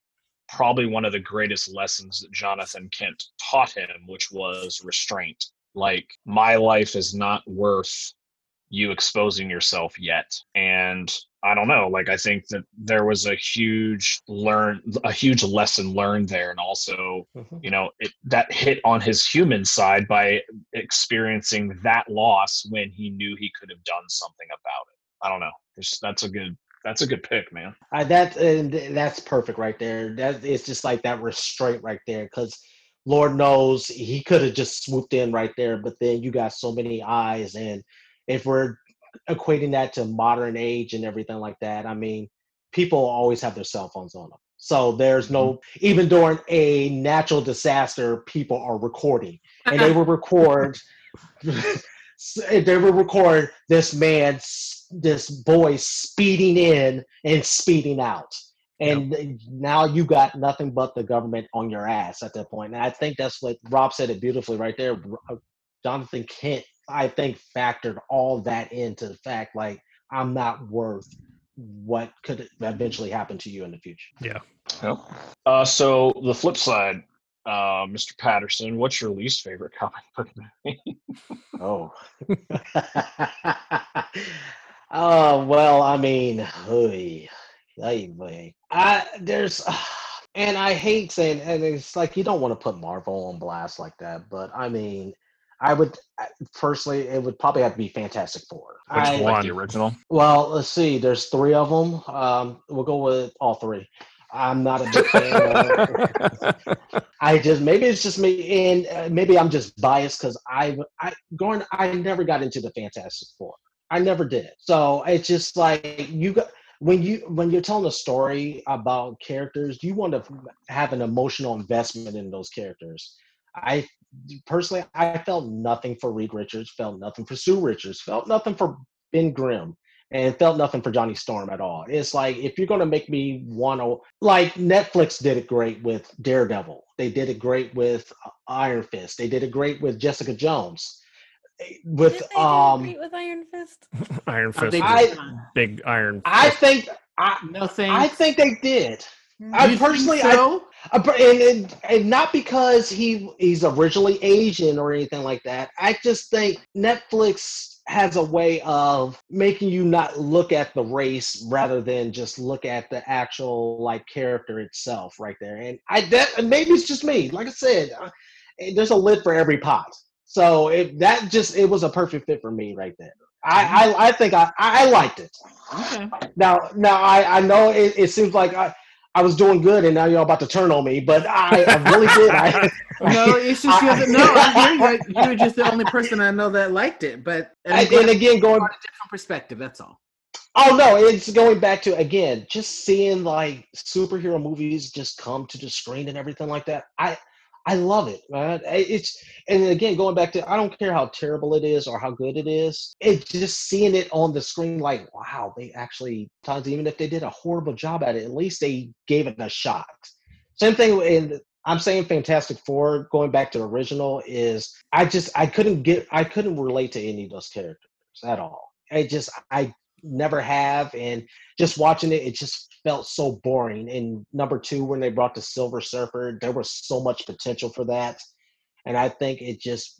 probably one of the greatest lessons that Jonathan Kent taught him, which was restraint. Like, my life is not worth you exposing yourself yet. And I don't know, like, I think that there was a huge learn, a huge lesson learned there. And also, mm-hmm. you know, it, that hit on his human side by experiencing that loss when he knew he could have done something about it. I don't know. It's, that's a good, that's a good pick, man. Uh, that, uh, that's perfect right there. That, it's just like that restraint right there. Cause Lord knows he could have just swooped in right there, but then you got so many eyes. And if we're equating that to modern age and everything like that, I mean, people always have their cell phones on them. So there's no, even during a natural disaster, people are recording, and they will record, they will record this man, this boy speeding in and speeding out. And yep. Now you got nothing but the government on your ass at that point. And I think that's what Rob said it beautifully right there. Jonathan Kent, I think, factored all that into the fact, like, I'm not worth what could eventually happen to you in the future. Yeah. Yep. Uh, so the flip side, uh, Mister Patterson, what's your least favorite comic book movie? oh. uh, well, I mean, hey. I there's and I hate saying, and it's like you don't want to put Marvel on blast like that, but I mean, I would personally, it would probably have to be Fantastic Four. Which I, one? Like the original? Well, let's see. There's three of them. Um, we'll go with all three. I'm not a big fan of it. I just maybe it's just me, and uh, maybe I'm just biased because I I going I never got into the Fantastic Four. I never did. So it's just like you got. When you when you're telling a story about characters, you want to have an emotional investment in those characters. I personally, I felt nothing for Reed Richards, felt nothing for Sue Richards, felt nothing for Ben Grimm, and felt nothing for Johnny Storm at all. It's like if you're gonna make me want to, like Netflix did it great with Daredevil, they did it great with Iron Fist, they did it great with Jessica Jones. With Didn't they um, do it with Iron Fist, Iron Fist, I, big Iron. Fist. I think I nothing. I think they did. You I personally, think so? I, I and, and and not because he he's originally Asian or anything like that. I just think Netflix has a way of making you not look at the race rather than just look at the actual like character itself, right there. And I that maybe it's just me. Like I said, I, there's a lid for every pot. So it, that just, it was a perfect fit for me right there. I, I, I think I, I liked it. Okay. Now, now I, I know it, it seems like I, I was doing good and now you're about to turn on me, but I, I really did. I, no, it's just, I, you, no, I hear you. You were just the only person I know that liked it, but and, and again, going on a different perspective, that's all. Oh no, it's going back to, again, just seeing like superhero movies just come to the screen and everything like that. I, I love it, man. It's, and again, going back to, I don't care how terrible it is or how good it is. It's just seeing it on the screen like, wow, they actually, even if they did a horrible job at it, at least they gave it a shot. Same thing, and I'm saying Fantastic Four, going back to the original, is I just, I couldn't get, I couldn't relate to any of those characters at all. I just, I never have, and just watching it, it just felt so boring. And number two, when they brought the Silver Surfer, there was so much potential for that, and I think it just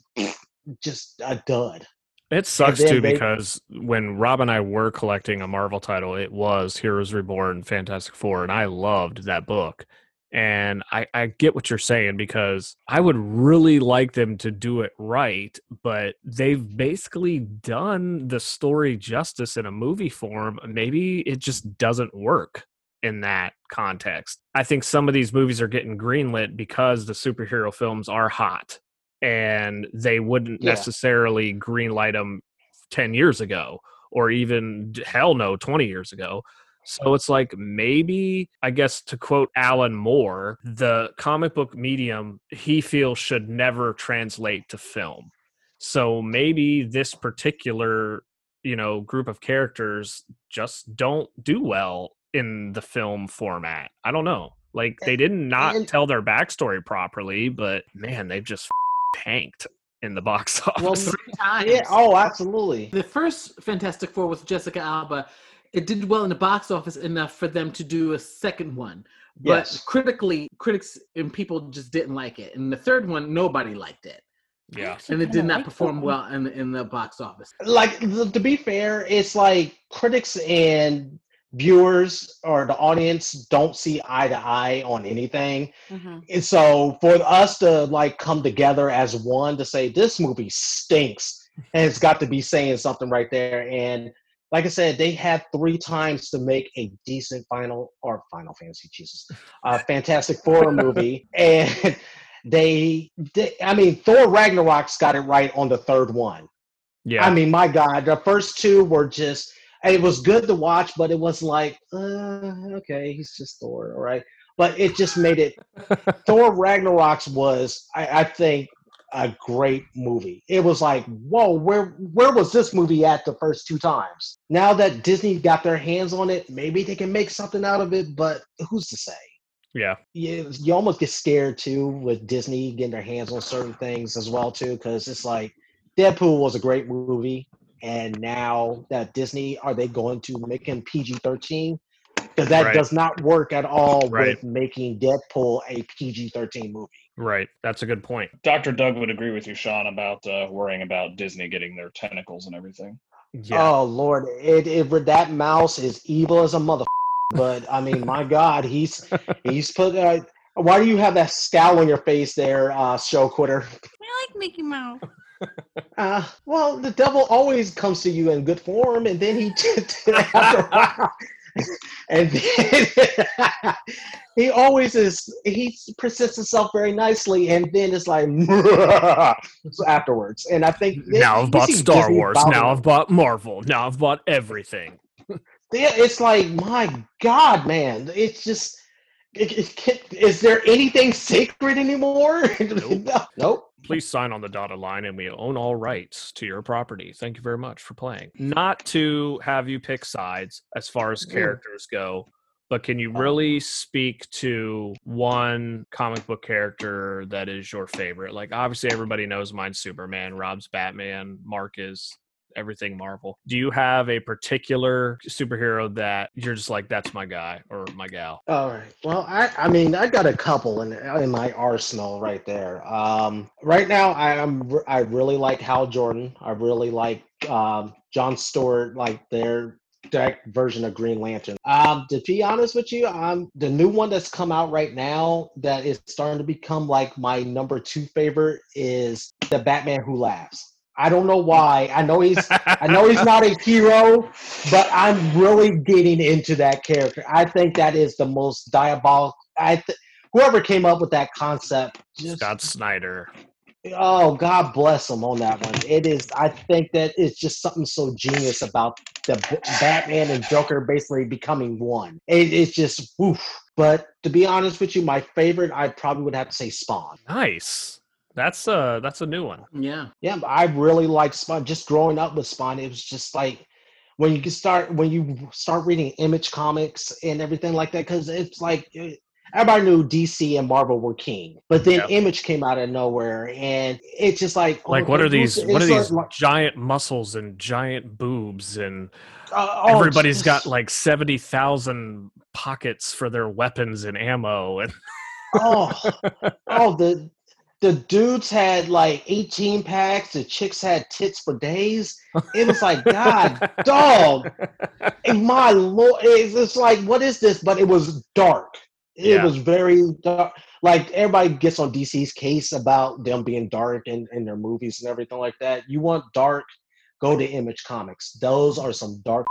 just a dud. It sucks too they, because when Rob and I were collecting a Marvel title, it was Heroes Reborn Fantastic Four, and I loved that book. And I, I get what you're saying because I would really like them to do it right, but they've basically done the story justice in a movie form. Maybe it just doesn't work in that context. I think some of these movies are getting greenlit because the superhero films are hot, and they wouldn't yeah. necessarily greenlight them ten years ago or even, hell no, twenty years ago. So it's like maybe, I guess to quote Alan Moore, the comic book medium he feels should never translate to film. So maybe this particular, you know, group of characters just don't do well in the film format. I don't know. Like they did not and, tell their backstory properly, but man, they've just f- tanked in the box office. Well, three times. Yeah, oh, absolutely. The first Fantastic Four with Jessica Alba, it did well in the box office enough for them to do a second one. But yes. critically, critics and people just didn't like it. And the third one, nobody liked it. Yeah. And it did not like perform well in, in the box office. Like, to be fair, it's like critics and viewers or the audience don't see eye to eye on anything. Mm-hmm. And so for us to like come together as one to say, this movie stinks, and it's got to be saying something right there. And like I said, they had three times to make a decent final or Final Fantasy, Jesus, uh, Fantastic Four movie, and They, they, I mean, Thor Ragnarok's got it right on the third one. Yeah. I mean, my God, the first two were just, it was good to watch, but it was like, uh, okay, he's just Thor, all right? But it just made it, Thor Ragnarok's was, I, I think, a great movie. It was like, whoa, where where was this movie at the first two times? Now that Disney got their hands on it, maybe they can make something out of it, but who's to say? Yeah. You, you almost get scared, too, with Disney getting their hands on certain things as well, too, because it's like, Deadpool was a great movie, and now that Disney, are they going to make him P G thirteen? Because that right. does not work at all right. with making Deadpool a P G thirteen movie. Right. That's a good point. Doctor Doug would agree with you, Sean, about uh, worrying about Disney getting their tentacles and everything. Yeah. Oh, Lord. It, it, that mouse is evil as a mother. But, I mean, my God, he's he's put... Uh, why do you have that scowl on your face there, uh, show quitter? I like Mickey Mouse. Uh, well, the devil always comes to you in good form, and then he... after a while, and then he always is, he presents himself very nicely, and then it's like afterwards. And I think they, now I've bought Star Disney Wars, Bible. Now I've bought Marvel, now I've bought everything. Yeah, it's like, my God, man, it's just, it, it, it, is there anything sacred anymore? Nope. no, nope. Please sign on the dotted line and we own all rights to your property. Thank you very much for playing. Not to have you pick sides as far as characters go, but can you really speak to one comic book character that is your favorite? Like, obviously everybody knows mine's Superman, Rob's Batman, Mark is everything Marvel. Do you have a particular superhero that you're just like, that's my guy or my gal? All right. Well, I, I mean, I got a couple in in my arsenal right there. Um, right now, I am I really like Hal Jordan. I really like um, John Stewart, like their direct version of Green Lantern. Um, to be honest with you, I'm the new one that's come out right now that is starting to become like my number two favorite is the Batman Who Laughs. I don't know why. I know he's I know he's not a hero, but I'm really getting into that character. I think that is the most diabolical. I th- whoever came up with that concept, just, Scott Snyder. Oh, God bless him on that one. It is. I think that it's just something so genius about the B- Batman and Joker basically becoming one. It, it's just woof. But to be honest with you, my favorite, I probably would have to say Spawn. Nice. That's a, that's a new one. Yeah. Yeah, I really like Spawn. Just growing up with Spawn, it was just like when you can start when you start reading Image Comics and everything like that, because it's like everybody knew D C and Marvel were king, but then yep. Image came out of nowhere, and it's just like oh, like what are these what are these like, giant muscles and giant boobs and uh, oh, everybody's just got like seventy thousand pockets for their weapons and ammo and oh oh the. The dudes had like eighteen packs. The chicks had tits for days. It was like, God, dog. And my Lord, it's, it's like, what is this? But it was dark. It yeah. was very dark. Like, everybody gets on D C's case about them being dark in, in their movies and everything like that. You want dark, go to Image Comics. Those are some dark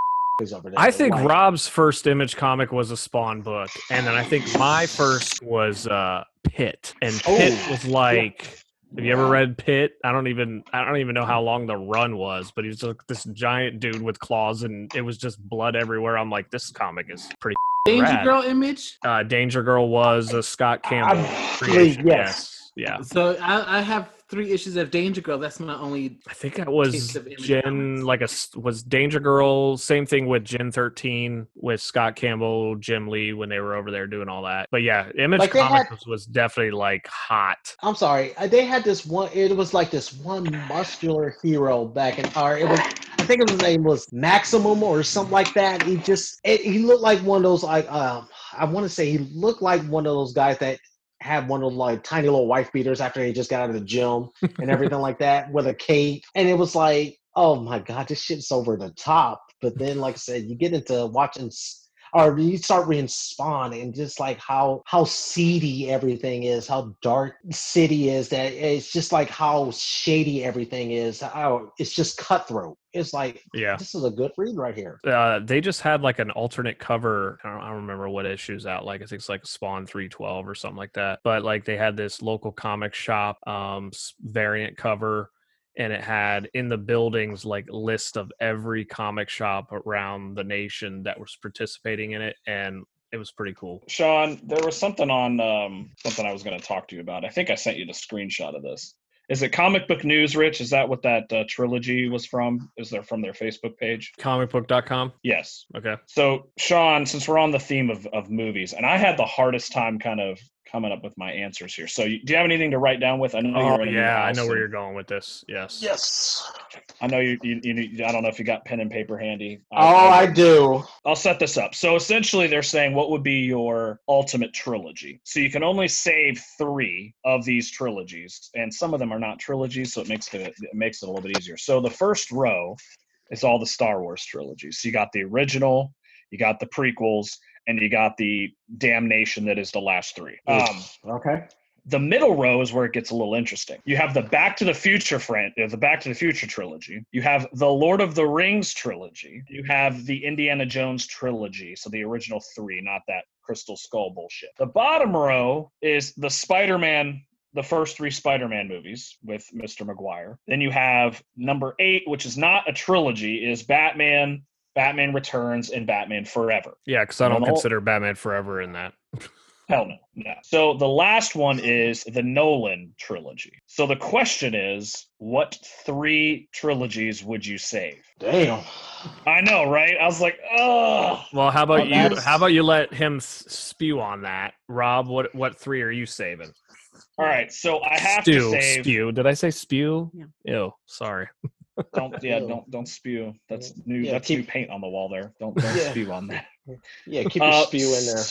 over there. I think like, Rob's first Image comic was a Spawn book. And then I think my first was... uh Pitt and Pitt oh, was like yeah. have you ever read Pitt? I don't even I don't even know how long the run was, but he's like this giant dude with claws and it was just blood everywhere. I'm like, this comic is pretty Danger rad. Girl Image? Uh, Danger Girl was a Scott Campbell I, creation. Yes. Yeah. So I, I have three issues of Danger Girl. That's my only I think that was Gen comics. Like a was Danger Girl, same thing with Gen thirteen with Scott Campbell, Jim Lee when they were over there doing all that. But yeah, Image like Comics had, was definitely like hot. I'm sorry. They had this one it was like this one muscular hero back in or it was I think his name was Maximum or something like that. He just it, he looked like one of those like um I want to say he looked like one of those guys that have one of those like tiny little wife beaters after they just got out of the gym and everything like that with a cape. And it was like, oh my God, this shit's over the top. But then, like I said, you get into watching, or you start re-spawn and just like how how seedy everything is, how dark city is, that it's just like how shady everything is. How it's just cutthroat. It's like, yeah, this is a good read right here. Uh, they just had like an alternate cover. I don't, I don't remember what issue's out. Like I think it's like Spawn three twelve or something like that. But like they had this local comic shop um, variant cover. And it had in the buildings like list of every comic shop around the nation that was participating in it, and it was pretty cool. Sean, there was something on um, something I was going to talk to you about. I think I sent you the screenshot of this. Is it Comic Book News, Rich? Is that what that uh, trilogy was from? Is there from their Facebook page? comic book dot com? Yes. Okay. So, Sean, since we're on the theme of, of movies, and I had the hardest time kind of coming up with my answers here. So, you, do you have anything to write down with? I know oh, you're yeah, I know and, where you're going with this. Yes. Yes. I know you, you, you. I don't know if you got pen and paper handy. Oh, I, I do. I'll set this up. So, essentially, they're saying, what would be your ultimate trilogy? So, you can only save three of these trilogies, and some of them are are not trilogies, so it makes it, it makes it a little bit easier. So the first row is all the Star Wars trilogies. So you got the original, you got the prequels, and you got the damnation that is the last three. Um, okay. The middle row is where it gets a little interesting. You have the Back to the Future friend, the Back to the Future trilogy. You have the Lord of the Rings trilogy. You have the Indiana Jones trilogy. So the original three, not that Crystal Skull bullshit. The bottom row is the Spider-Man, the first three Spider-Man movies with Mister Maguire. Then you have number eight, which is not a trilogy, is Batman, Batman Returns, and Batman Forever. Yeah, because I don't whole... consider Batman Forever in that. Hell no, no. So the last one is the Nolan trilogy. So the question is, what three trilogies would you save? Damn. I know, right? I was like, oh. Well, how about oh, you? Is... How about you let him spew on that, Rob? What what three are you saving? All right, so I have Stew, to save. Spew. Did I say spew? Yeah. Ew. Sorry. Don't. Yeah. Don't. Don't spew. That's new. Yeah, that's keep... new paint on the wall there. Don't. Don't yeah. spew on that. Yeah. Keep your uh, spew in there.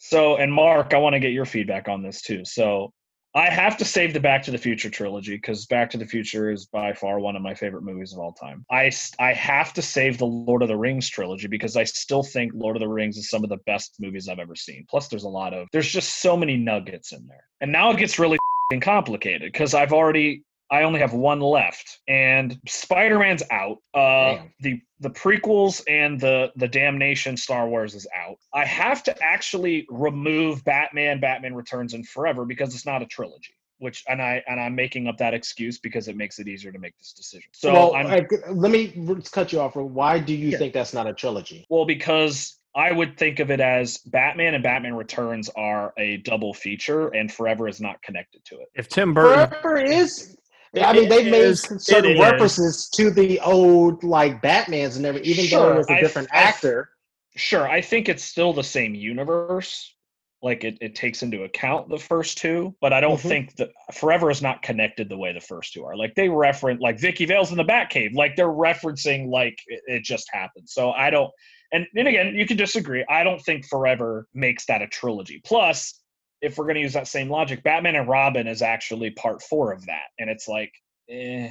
So, and Mark, I want to get your feedback on this too. So, I have to save the Back to the Future trilogy because Back to the Future is by far one of my favorite movies of all time. I, I have to save the Lord of the Rings trilogy because I still think Lord of the Rings is some of the best movies I've ever seen. Plus, there's a lot of, there's just so many nuggets in there. And now it gets really f***ing complicated because I've already, I only have one left. And Spider-Man's out. Uh, the the prequels and the, the Damnation Star Wars is out. I have to actually remove Batman, Batman Returns, and Forever because it's not a trilogy. Which and I and I'm making up that excuse because it makes it easier to make this decision. So well, I'm, I, let me cut you off. Why do you yeah. think that's not a trilogy? Well, because I would think of it as Batman and Batman Returns are a double feature, and Forever is not connected to it. If Tim Burton Forever is. I mean, they made certain references to the old, like, Batmans and everything, even though it was a different actor. Sure, I think it's still the same universe. Like, it, it takes into account the first two, but I don't mm-hmm. think that Forever is not connected the way the first two are. Like, they reference, like, Vicky Vale's in the Batcave. Like, they're referencing, like, it, it just happened. So I don't, and, and again, you can disagree. I don't think Forever makes that a trilogy. Plus, if we're going to use that same logic, Batman and Robin is actually part four of that. And it's like, eh,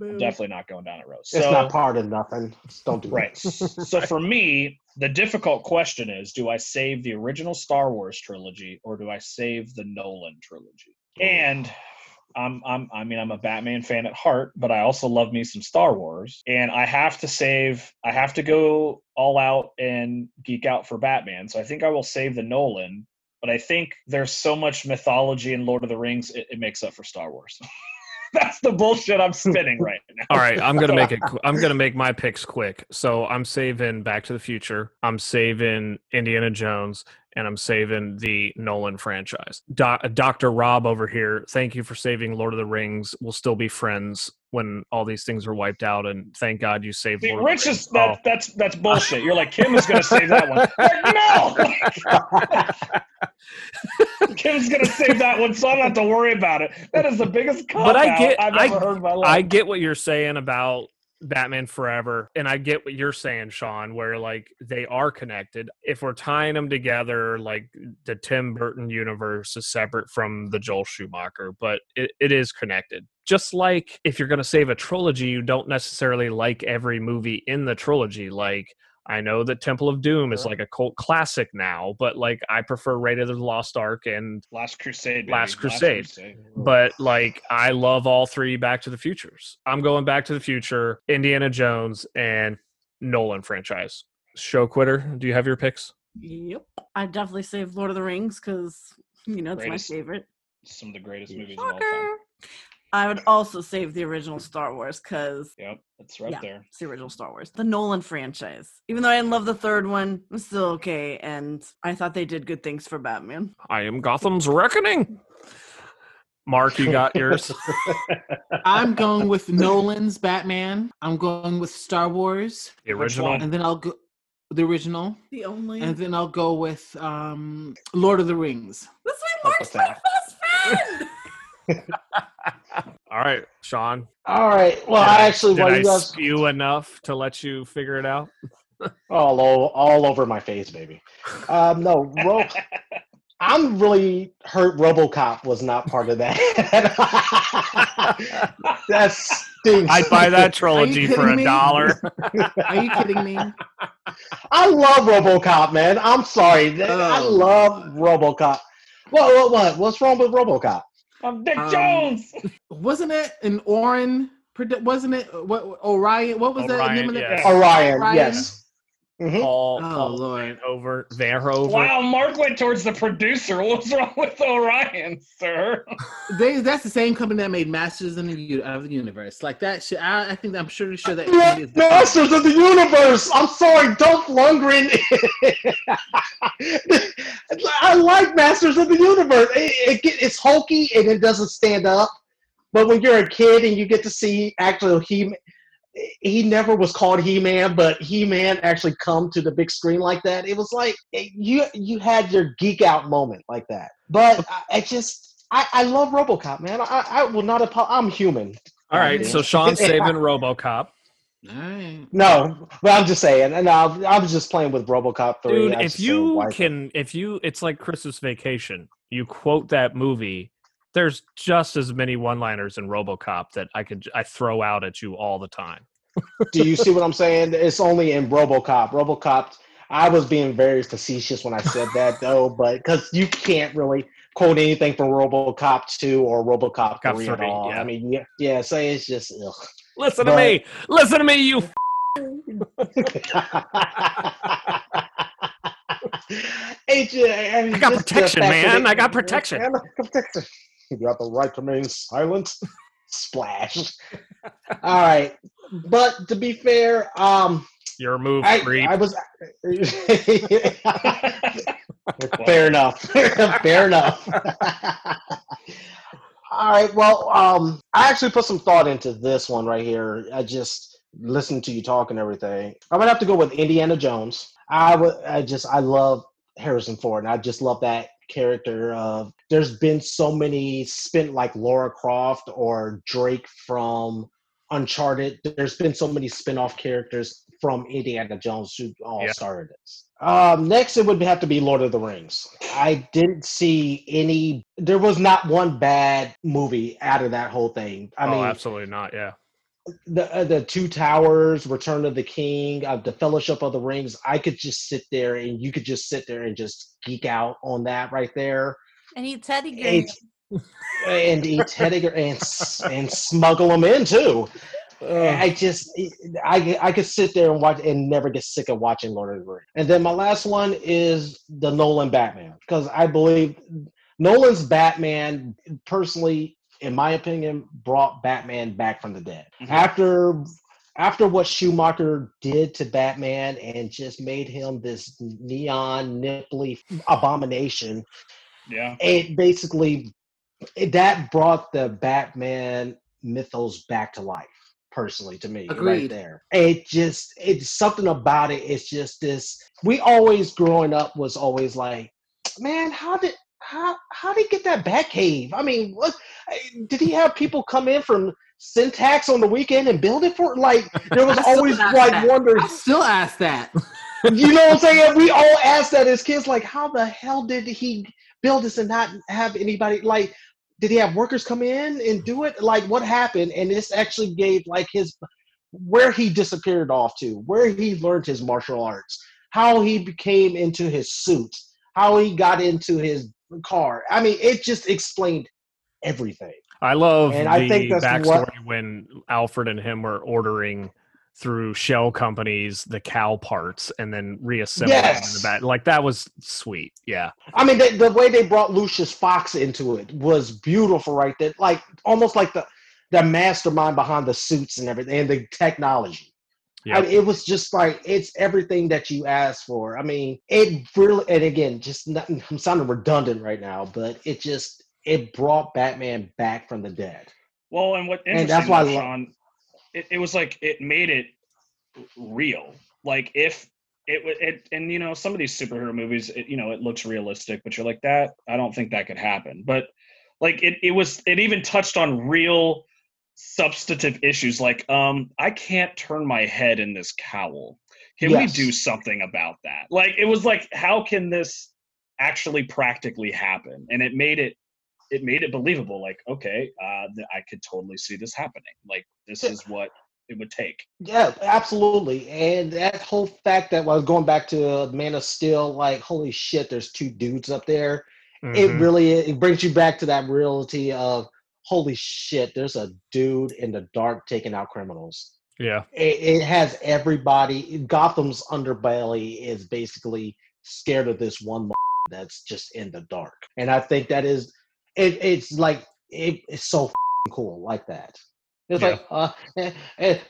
I'm definitely not going down that road. So, it's not part of nothing. Just don't do it. Right. So for me, the difficult question is, do I save the original Star Wars trilogy or do I save the Nolan trilogy? And I'm, I'm, I mean, I'm a Batman fan at heart, but I also love me some Star Wars, and I have to save, I have to go all out and geek out for Batman. So I think I will save the Nolan. But I think there's so much mythology in Lord of the Rings, it, it makes up for Star Wars. That's the bullshit I'm spinning right now. All right, I'm gonna make it. I'm gonna make my picks quick. So I'm saving Back to the Future. I'm saving Indiana Jones, and I'm saving the Nolan franchise. Do- Doctor Rob over here, thank you for saving Lord of the Rings. We'll still be friends when all these things are wiped out, and thank God you saved. See, Lord Rich of the Rings. Is that, oh. that's that's bullshit. You're like, Kim is gonna save that one. Like, no. Kim's gonna save that one, so I don't have to worry about it. That is the biggest cop-out I've ever I, heard in my life. I get what you're saying about Batman Forever, and I get what you're saying, Sean, where like they are connected. If we're tying them together, like the Tim Burton universe is separate from the Joel Schumacher, but it, it is connected. Just like if you're gonna save a trilogy, you don't necessarily like every movie in the trilogy. Like I know that Temple of Doom is like a cult classic now, but like I prefer Raiders of the Lost Ark and Last Crusade. Baby. Last Crusade. Last Crusade. But like I love all three Back to the Futures. I'm going Back to the Future, Indiana Jones, and Nolan franchise. Show quitter, do you have your picks? Yep. I definitely saved Lord of the Rings because, you know, it's greatest, my favorite. Some of the greatest movies Shocker. Of all time. I would also save the original Star Wars because... Yep, it's right yeah, there. It's the original Star Wars. The Nolan franchise. Even though I didn't love the third one, it was still okay. And I thought they did good things for Batman. I am Gotham's Reckoning. Mark, you got yours. I'm going with Nolan's Batman. I'm going with Star Wars. The original. And then I'll go... The original. The only. And then I'll go with um, Lord of the Rings. This is Mark's my best friend! All right, Sean. All right. Well, I actually did. While I you guys... spew enough to let you figure it out. all o- all over my face, baby. Um, no, Ro- I'm really hurt. RoboCop was not part of that. That's. Things. I'd buy that trilogy for a me? dollar. Are you kidding me? I love RoboCop, man. I'm sorry. Oh. I love RoboCop. What, what, what? What's wrong with RoboCop? I'm Dick um, Jones. Wasn't it an Orin? Wasn't it what Orion? What was Orion, that? Yes. Orion, Orion, yes. Mm-hmm. Paul, oh, Paul Lord. Over there, over. Wow, Mark went towards the producer. What's wrong with Orion, sir? They, that's the same company that made Masters of the Universe. Like that shit. I, I think I'm sure sure that yeah, is Masters part. of the Universe. I'm sorry, Dolph Lundgren. I like Masters of the Universe. It, it, it's hulky and it doesn't stand up. But when you're a kid and you get to see actual he. He never was called He-Man, but He-Man actually come to the big screen like that. It was like you you had your geek out moment like that. But I, I just I, I love RoboCop, man. I, I will not apo- I'm human. All right, man. So Sean's saving RoboCop. All right. No, but I'm just saying, and I, I was just playing with RoboCop three. Dude, if you can, if you, it's like Christmas Vacation. You quote that movie. There's just as many one-liners in RoboCop that I could I throw out at you all the time. Do you see what I'm saying? It's only in RoboCop. RoboCop, I was being very facetious when I said that, though, but because you can't really quote anything from RoboCop two or RoboCop three at all. Yeah. I mean, yeah, yeah, so it's just ugh. Listen but, to me. Listen to me, you f- H- I mean, I got protection, man. I got protection. I got protection. You got the right to remain silent. Splash. All right, but to be fair, um, your move, I, creep. I was fair enough. Fair enough. All right. Well, um, I actually put some thought into this one right here. I just listened to you talk and everything. I'm gonna have to go with Indiana Jones. I would. I just. I love Harrison Ford, and I just love that character of there's been so many spin like Lara Croft or Drake from Uncharted. There's been so many spin-off characters from Indiana Jones who all yeah. started this. Um, next it would have to be Lord of the Rings. I didn't see any there was not one bad movie out of that whole thing. I oh, mean absolutely not, yeah. The uh, the Two Towers, Return of the King, uh, the Fellowship of the Rings. I could just sit there, and you could just sit there and just geek out on that right there. And eat Teddy Grahams. And, and eat Teddy Grahams and and smuggle them in too. Uh, I just I I could sit there and watch and never get sick of watching Lord of the Rings. And then my last one is the Nolan Batman because I believe Nolan's Batman personally. In my opinion, brought Batman back from the dead. Mm-hmm. After after what Schumacher did to Batman and just made him this neon, nipply abomination, yeah, it basically, it, that brought the Batman mythos back to life, personally, to me. Agreed. Right there. It just, it's something about it, it's just this, we always, growing up, was always like, man, how did, How how did he get that Batcave? I mean, what did he have people come in from Syntax on the weekend and build it for? Like there was always like wonder. I still ask that. You know what I'm saying? We all ask that as kids. Like, how the hell did he build this and not have anybody? Like, did he have workers come in and do it? Like, what happened? And this actually gave like his where he disappeared off to, where he learned his martial arts, how he became into his suit, how he got into his car. I mean, it just explained everything. I love and the I think that's backstory what, when Alfred and him were ordering through shell companies the cow parts and then reassembling yes. them in the back. Like, that was sweet. Yeah. I mean, they, the way they brought Lucius Fox into it was beautiful, right? That, like, almost like the, the mastermind behind the suits and everything and the technology. Yep. I mean, it was just like, it's everything that you asked for. I mean, it really, and again, just not, I'm sounding redundant right now, but it just, it brought Batman back from the dead. Well, and what interesting, and that's why, Sean, it, it was like, it made it real. Like if it, it, and you know, some of these superhero movies, it, you know, it looks realistic, but you're like that, I don't think that could happen. But like, it, it was, it even touched on real substantive issues like um I can't turn my head in this cowl. Can yes. we do something about that? Like, it was like, how can this actually practically happen? And it made it it made it believable. Like, okay, uh I could totally see this happening. Like, this is what it would take. Yeah, absolutely. And that whole fact that while well, going back to Man of Steel, like, holy shit, there's two dudes up there. Mm-hmm. It really it brings you back to that reality of, holy shit, there's a dude in the dark taking out criminals. Yeah. It, it has everybody. Gotham's underbelly is basically scared of this one that's just in the dark. And I think that is, it, it's like, it, it's so cool like that. It's yeah. like, uh,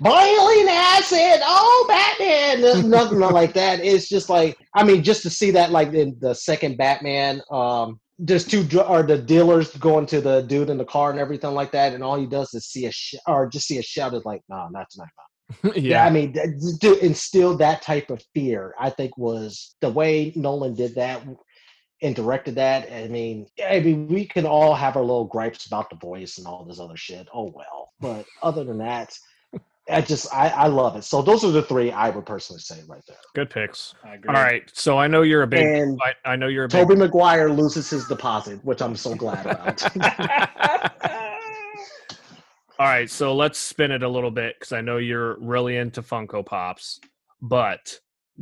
boiling acid, oh, Batman. Nothing like that. It's just like, I mean, just to see that, like, in the second Batman, um, there's two or the dealers going to the dude in the car and everything like that, and all he does is see a sh- or just see a shout is like, "Nah, not tonight, Mom." yeah. yeah, I mean, to instill that type of fear, I think was the way Nolan did that and directed that. I mean, I mean, we can all have our little gripes about The Voice and all this other shit. Oh well, but other than that, I just I, I love it. So those are the three I would personally say right there. Good picks. I agree. All right. So I know you're a big. And I, I know you're a Tobey big. Tobey Maguire loses his deposit, which I'm so glad about. All right. So let's spin it a little bit because I know you're really into Funko Pops. But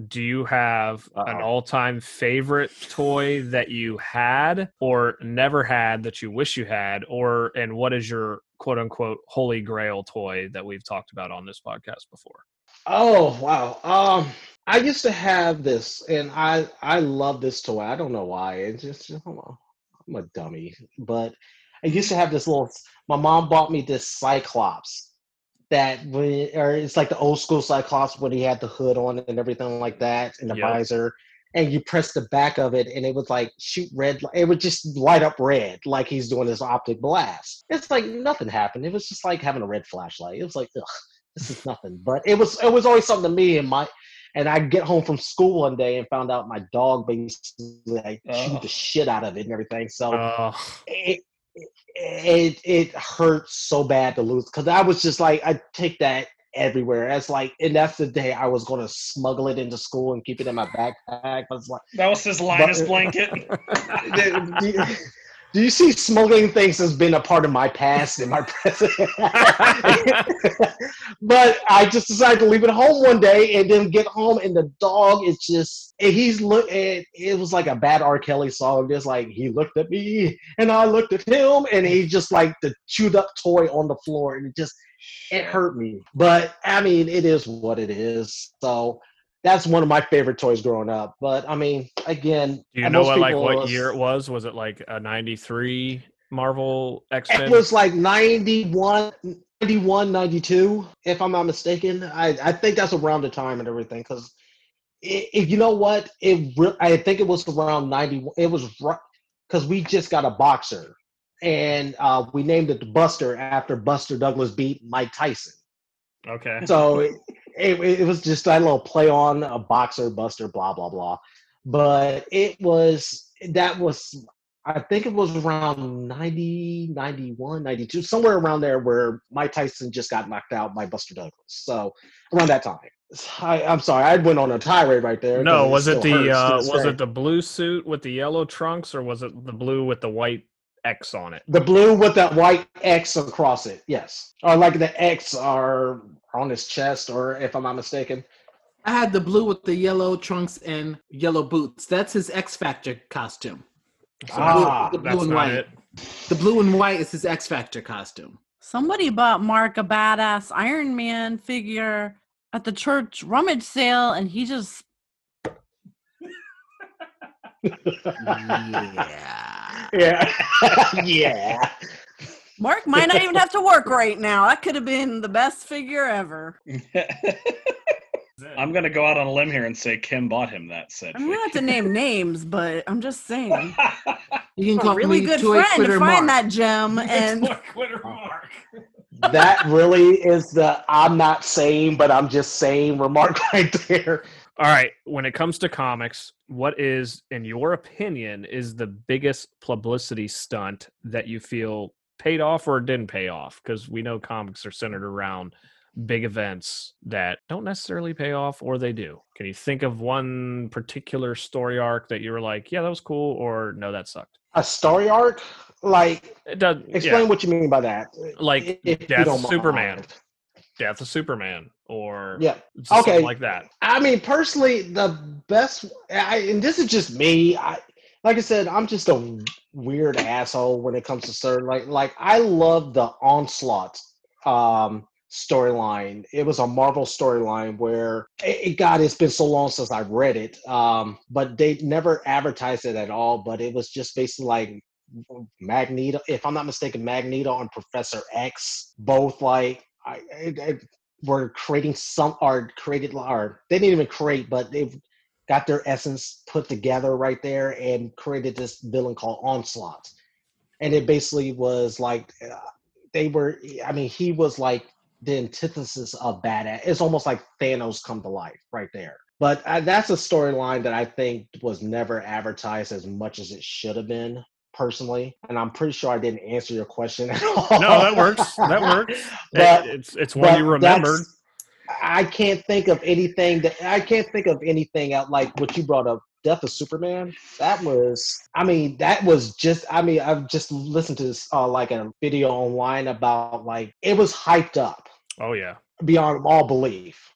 do you have Uh-oh. an all-time favorite toy that you had or never had that you wish you had, or and what is your quote unquote holy grail toy that we've talked about on this podcast before? Oh, wow. Um, I used to have this and I, I love this toy. I don't know why. It's just, I'm a, I'm a dummy, but I used to have this little, my mom bought me this Cyclops that when, or it's like the old school Cyclops when he had the hood on and everything like that and the yep. visor, and you press the back of it and it would like shoot red. It would just light up red like he's doing this optic blast. It's like nothing happened. It was just like having a red flashlight. It was like, ugh, this is nothing. But it was it was always something to me and my, and I get home from school one day and found out my dog basically like oh. chewed the shit out of it and everything. So oh. it, it, it, it hurt so bad to lose. Cause I was just like, I take that everywhere. That's like, and that's the day I was going to smuggle it into school and keep it in my backpack. I was like, that was his Linus but, blanket. do, you, do you see smuggling things has been a part of my past and my present? But I just decided to leave it home one day and then get home and the dog is just, and he's look. It, it was like a bad R. Kelly song. Just like, he looked at me and I looked at him and he just like the chewed up toy on the floor and it just, it hurt me, but I mean, it is what it is. So that's one of my favorite toys growing up. But I mean, again, do you know what, like what was, year it was? Was it like a ninety-three Marvel X-Men? It was like ninety-one, ninety-one, ninety-two, if I'm not mistaken. I, I think that's around the time and everything. Cause it, it, you know what? It re- I think it was around ninety-one. It was right. Cause we just got a boxer. And uh, we named it the Buster after Buster Douglas beat Mike Tyson. Okay. So it, it, it was just that little play on a boxer, Buster, blah, blah, blah. But it was, that was, I think it was around ninety, ninety-one, ninety-two, somewhere around there where Mike Tyson just got knocked out by Buster Douglas. So around that time. I, I'm sorry, I went on a tirade right there. No, was it, it the uh, was it the blue suit with the yellow trunks or was it the blue with the white X on it? The blue with that white X across it, yes. Or like the X are on his chest, or if I'm not mistaken. I had the blue with the yellow trunks and yellow boots. That's his X Factor costume. So ah, blue, the blue that's and not white. It. The blue and white is his X Factor costume. Somebody bought Mark a badass Iron Man figure at the church rummage sale, and he just... yeah. Yeah. yeah. Mark might not even have to work right now. That could have been the best figure ever. I'm going to go out on a limb here and say Kim bought him that set. I'm going to have to name names, but I'm just saying. You can call a really good friend Twitter to find Mark. That gem. And Mark. That really is the I'm not saying, but I'm just saying remark right there. All right. When it comes to comics, what is, in your opinion, is the biggest publicity stunt that you feel paid off or didn't pay off? Because we know comics are centered around big events that don't necessarily pay off, or they do. Can you think of one particular story arc that you were like, yeah, that was cool, or no, that sucked? A story arc? Like, it does, explain yeah. what you mean by that. Like, if Death of Superman. Mind. Death of Superman, or yeah. something okay. like that. I mean, personally, the best, I, and this is just me, I, like I said, I'm just a weird asshole when it comes to certain, like, like I love the Onslaught um, storyline. It was a Marvel storyline where it, it God, it's been so long since I read it, um, but they never advertised it at all. But it was just basically like Magneto, if I'm not mistaken, Magneto and Professor X, both like I, I, I were creating some or created or they didn't even create, but they got their essence put together right there and created this villain called Onslaught. And it basically was like, uh, they were, I mean, he was like the antithesis of badass. It's almost like Thanos come to life right there. But I, that's a storyline that I think was never advertised as much as it should have been, personally. And I'm pretty sure I didn't answer your question at all. No, that works. That works. But, it, it's it's one you remembered. I can't think of anything that I can't think of anything out like what you brought up, Death of Superman. That was, I mean, that was just, I mean, I've just listened to this, uh, like a video online about like, it was hyped up. Oh yeah. Beyond all belief.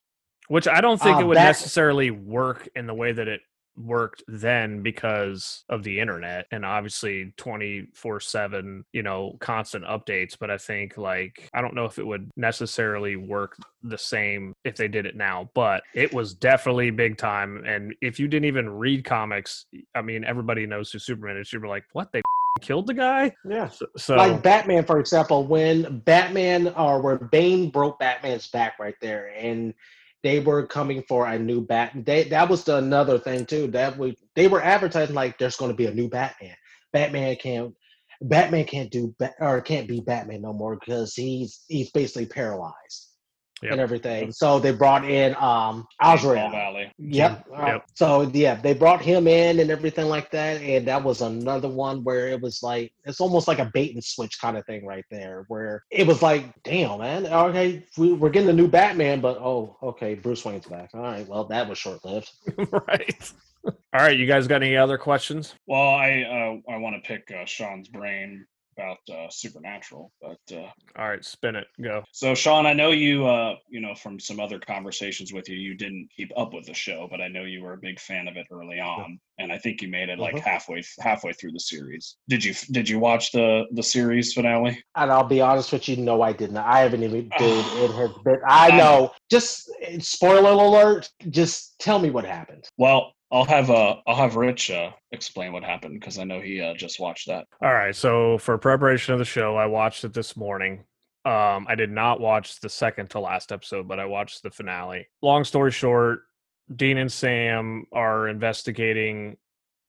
Which I don't think uh, it would that, necessarily work in the way that it worked then because of the internet and obviously twenty-four seven, you know, constant updates. But I think like, I don't know if it would necessarily work the same if they did it now, but it was definitely big time. And if you didn't even read comics, I mean, everybody knows who Superman is. You were like, what? They killed the guy? Yeah. So, so like Batman, for example, when Batman or where Bane broke Batman's back right there, and they were coming for a new Batman. They, that was the, another thing too. That we they were advertising like there's going to be a new Batman. Batman can't, Batman can't do or can't be Batman no more because he's he's basically paralyzed yep. and everything. So they brought in um, Azrael. Valley. Yep. yep. Uh, so yeah, they brought him in and everything like that. And that was another one where it was like it's almost like a bait and switch kind of thing right there, where it was like, damn man, okay, we, we're getting a new Batman, but oh, okay, Bruce Wayne's back. All right, well that was short lived. Right. All right, you guys got any other questions? Well, I uh, I want to pick uh, Sean's brain about uh, Supernatural, but uh, all right, spin it, go. So, Sean, I know you, uh, you know, from some other conversations with you, you didn't keep up with the show, but I know you were a big fan of it early on, and I think you made it like mm-hmm. halfway halfway through the series. Did you Did you watch the the series finale? And I'll be honest with you, no, I did not. I haven't even. Dude, it has been. I know. Just spoiler alert. Just tell me what happened. Well. I'll have uh, I'll have Rich uh, explain what happened because I know he uh, just watched that. All right. So for preparation of the show, I watched it this morning. Um, I did not watch the second to last episode, but I watched the finale. Long story short, Dean and Sam are investigating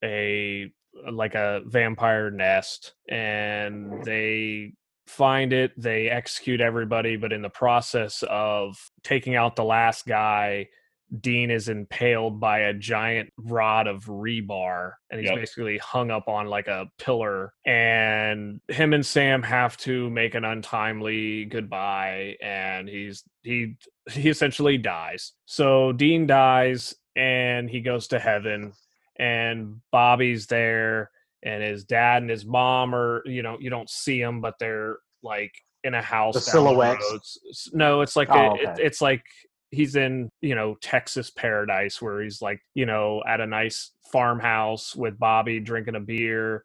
a like a vampire nest, and they find it. They execute everybody, but in the process of taking out the last guy, Dean is impaled by a giant rod of rebar, and he's yep. basically hung up on like a pillar, and him and Sam have to make an untimely goodbye, and he's he he essentially dies. So Dean dies and he goes to heaven, and Bobby's there, and his dad and his mom are, you know, you don't see them, but they're like in a house. The silhouettes. No, it's like, oh, a, okay. it, it's like he's in, you know, Texas paradise, where he's like, you know, at a nice farmhouse with Bobby drinking a beer,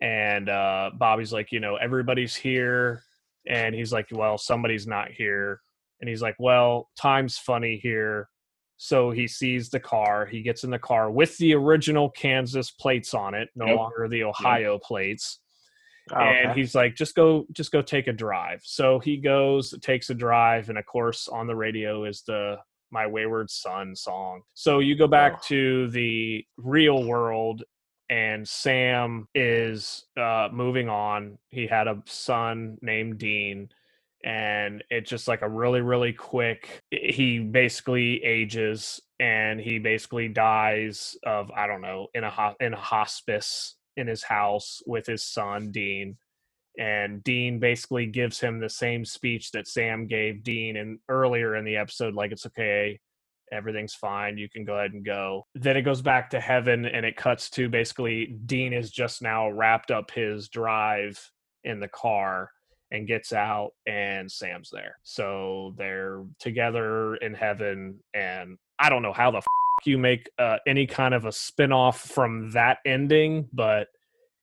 and uh, Bobby's like, you know, everybody's here. And he's like, well, somebody's not here. And he's like, well, time's funny here. So he sees the car. He gets in the car with the original Kansas plates on it, no yep. longer the Ohio yep. plates. Oh, and okay. he's like, just go, just go take a drive. So he goes, takes a drive. And of course, on the radio is the My Wayward Son song. So you go back oh. to the real world, and Sam is uh, moving on. He had a son named Dean. And it's just like a really, really quick, he basically ages and he basically dies of, I don't know, in a ho- in a hospice in his house with his son, Dean. And Dean basically gives him the same speech that Sam gave Dean in, earlier in the episode, like, it's okay, everything's fine, you can go ahead and go. Then it goes back to heaven, and it cuts to basically Dean has just now wrapped up his drive in the car and gets out, and Sam's there. So they're together in heaven, and I don't know how the f- you make uh, any kind of a spinoff from that ending, but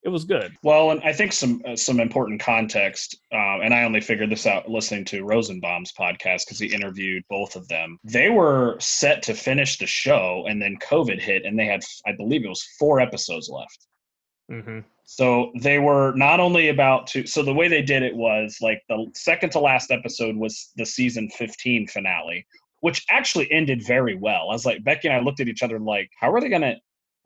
it was good. Well, and I think some uh, some important context, um, and I only figured this out listening to Rosenbaum's podcast because he interviewed both of them. They were set to finish the show, and then COVID hit, and they had, I believe it was four episodes left. Mm-hmm. So they were not only about to, so the way they did it was like the second to last episode was the season fifteen finale, which actually ended very well. I was like, Becky and I looked at each other like, how are they going to,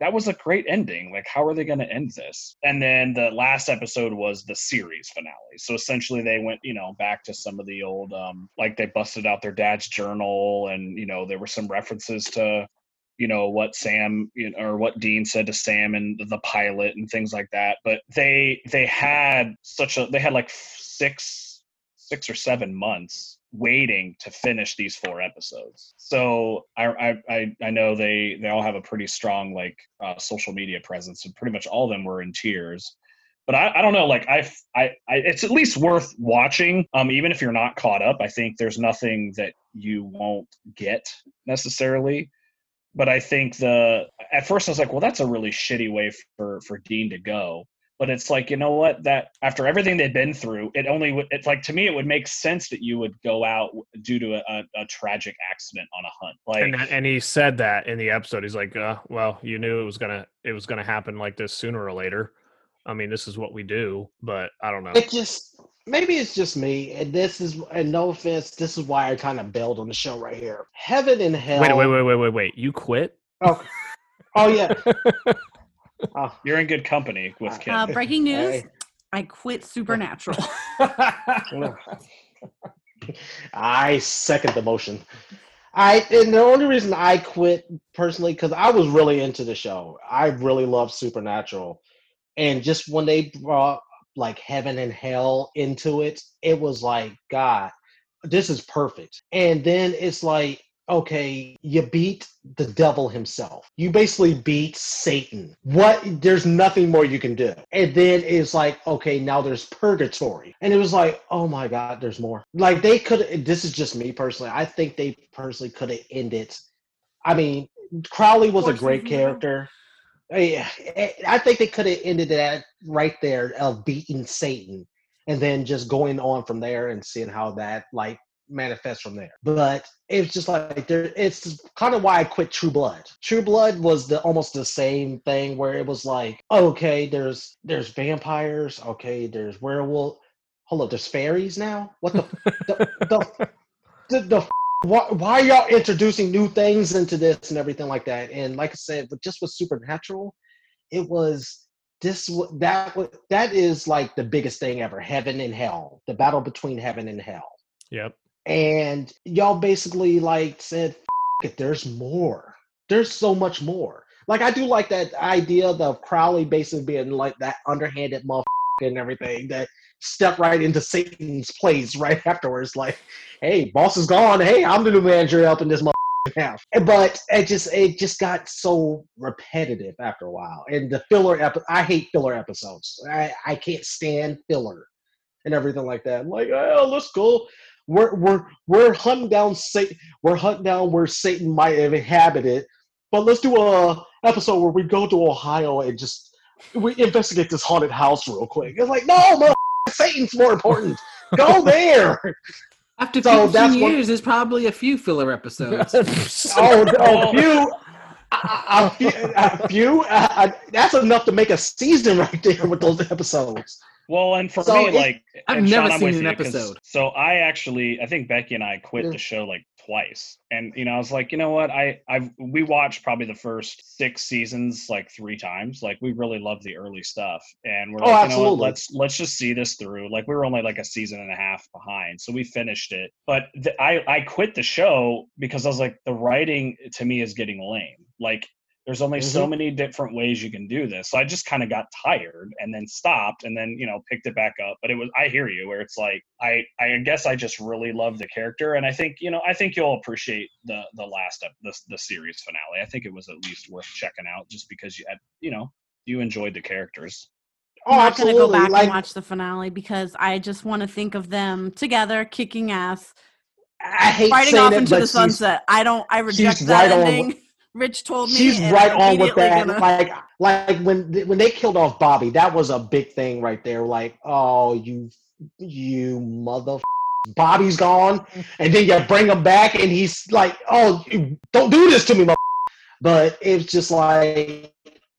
that was a great ending. Like, how are they going to end this? And then the last episode was the series finale. So essentially they went, you know, back to some of the old, um, like they busted out their dad's journal, and, you know, there were some references to, you know, what Sam, you know, or what Dean said to Sam and the pilot and things like that. But they, they had such a, they had like six, six or seven months waiting to finish these four episodes. So I, I, I know they, they all have a pretty strong, like, uh, social media presence, and pretty much all of them were in tears. But I, I don't know, like, I, I, I, it's at least worth watching, um, even if you're not caught up. I think there's nothing that you won't get necessarily. But I think the, at first I was like, well, that's a really shitty way for, for Dean to go. But it's like, you know what, that after everything they've been through, it only would, it's like, to me, it would make sense that you would go out due to a, a tragic accident on a hunt. Like, and, and he said that in the episode, he's like, uh, well, you knew it was going to, it was going to happen like this sooner or later. I mean, this is what we do, but I don't know. It just, maybe it's just me, and this is, and no offense, this is why I kind of bailed on the show right here. Heaven and hell. Wait, wait, wait, wait, wait, wait. You quit? Oh, oh yeah. Oh. You're in good company with Kim. Uh, breaking news, hey. I quit Supernatural. I second the motion. I, and the only reason I quit personally, because I was really into the show. I really loved Supernatural. And just when they brought like heaven and hell into it, it was like, God, this is perfect. And then it's like, okay, you beat the devil himself. You basically beat Satan. What? There's nothing more you can do. And then it's like, okay, now there's purgatory. And it was like, oh my God, there's more. Like they could, this is just me personally. I think they personally could have ended. I mean, Crowley was a great character. I think they could have ended that right there of beating Satan and then just going on from there and seeing how that like manifests from there. But it's just like there, it's kind of why I quit True Blood. True Blood was the almost the same thing where it was like, okay, there's there's vampires, okay, there's werewolf. Hold up, there's fairies now? What the the the, the, the f- Why, why are y'all introducing new things into this and everything like that? And like I said, but just with Supernatural, it was this that that is like the biggest thing ever. Heaven and hell, the battle between heaven and hell. Yep. And y'all basically like said, F- it, there's more. There's so much more. Like I do like that idea of Crowley basically being like that underhanded motherfucker and everything that step right into Satan's place right afterwards. Like, hey, boss is gone. Hey, I'm the new manager up in this motherfucking house. But it just it just got so repetitive after a while. And the filler, epi- I hate filler episodes. I, I can't stand filler. and everything like that. Like, oh, let's go. We're we're we're hunting down Satan. We're hunting down where Satan might have inhabited. But let's do a episode where we go to Ohio and just we investigate this haunted house real quick. It's like, no, no, Satan's more important. Go there. After so fifteen years, there's probably a few filler episodes. oh, oh, a few. A, a few, a few I, I, that's enough to make a season right there with those episodes. Well, and for so me, it, like I've never Sean, seen an episode. So I actually, I think Becky and I quit yeah. the show like twice, and you know, I was like, you know what, I, I've we watched probably the first six seasons like three times. Like we really love the early stuff, and we're oh, like, absolutely. You know what, let's let's just see this through. Like we were only like a season and a half behind, so we finished it. But the, I I quit the show because I was like, the writing to me is getting lame. Like there's only mm-hmm. so many different ways you can do this. So I just kind of got tired and then stopped and then, you know, picked it back up. But it was, I hear you where it's like, I, I guess I just really love the character. And I think, you know, I think you'll appreciate the, the last of the, the series finale. I think it was at least worth checking out just because you had, you know, you enjoyed the characters. Oh, I'm not going to go back like- and watch the finale because I just want to think of them together, kicking ass, I hate fighting off it, into the sunset. I don't, I reject that right ending. On- Rich told me she's right on with that. Gonna... Like, like when when they killed off Bobby, that was a big thing right there. Like, oh, you you mother, Bobby's gone, and then you bring him back, and he's like, oh, don't do this to me, mother. But it's just like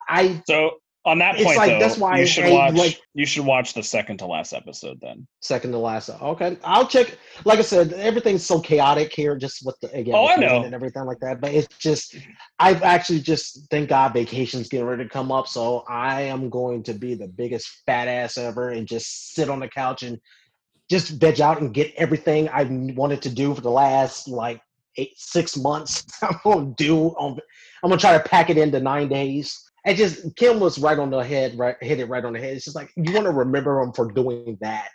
I. So on that point, like, though, that's why you should I, watch. Like, you should watch the second to last episode then. Second to last. Okay, I'll check. Like I said, everything's so chaotic here, just with the again, oh, I know. And everything like that. But it's just, I've actually just, thank God, vacation's getting ready to come up, so I am going to be the biggest fat ass ever and just sit on the couch and just veg out and get everything I've wanted to do for the last like eight, six months. I'm gonna do. I'm gonna try to pack it into nine days. I just Kim was right on the head, right hit it right on the head. It's just like you want to remember them for doing that.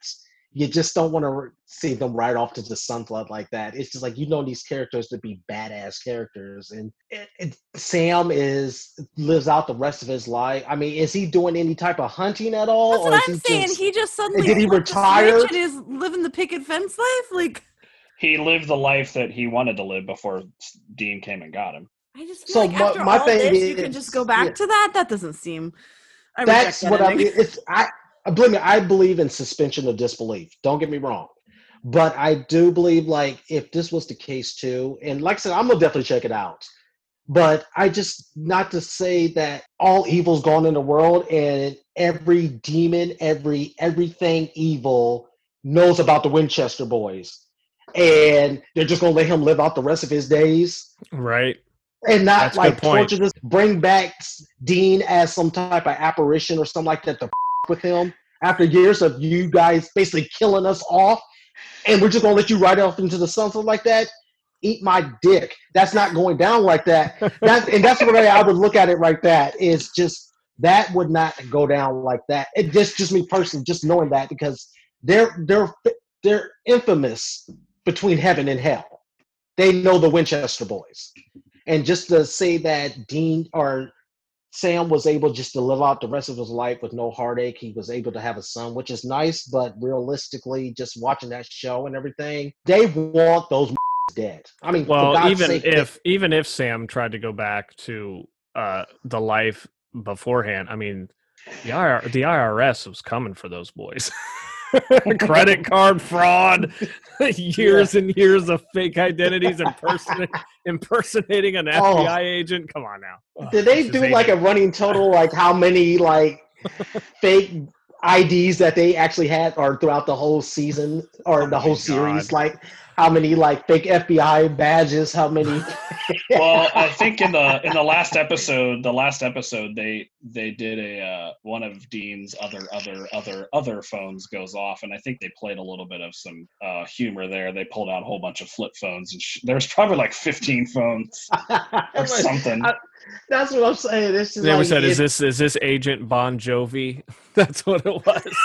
You just don't want to re- see them right off to the sunflower like that. It's just like you know these characters to be badass characters, and it, it, Sam is lives out the rest of his life. I mean, is he doing any type of hunting at all? That's or what I'm he saying. Just, he just suddenly did he retire? And is living the picket fence life like he lived the life that he wanted to live before Dean came and got him. I just feel so like after my, my all this, is, you can just go back yeah. to that. That doesn't seem. I That's that what ending. I mean. It's I. Believe me, I believe in suspension of disbelief. Don't get me wrong, but I do believe like if this was the case too, and like I said, I'm gonna definitely check it out. But I just not to say that all evil's gone in the world, and every demon, every everything evil knows about the Winchester boys, and they're just gonna let him live out the rest of his days. Right. And not that's like torture this, bring back Dean as some type of apparition or something like that to f- with him after years of you guys basically killing us off. And we're just going to let you ride off into the sunset like that. Eat my dick. That's not going down like that. That's, and that's the way I would look at it like that is just that would not go down like that. It just, just me personally, just knowing that because they're, they're, they're infamous between heaven and hell. They know the Winchester boys. And just to say that Dean or Sam was able just to live out the rest of his life with no heartache. He was able to have a son, which is nice, but realistically, just watching that show and everything, they want those dead. I mean, well, even sake, if they- even if Sam tried to go back to uh, the life beforehand, I mean, the, I R, the I R S was coming for those boys. Credit card fraud, years yeah. and years of fake identities, imperson- impersonating an F B I oh. agent. Come on now. Did they do like agent. a running total, like how many like fake I Ds that they actually had or throughout the whole season or oh the whole series? God. Like how many like fake F B I badges, how many? Well, I think in the in the last episode, the last episode they they did a uh, one of Dean's other other other other phones goes off, and I think they played a little bit of some uh, humor there. They pulled out a whole bunch of flip phones, and sh- there's probably like fifteen phones or something. I, that's what I'm saying. This is they like, ever said, "Is this is this Agent Bon Jovi?" That's what it was.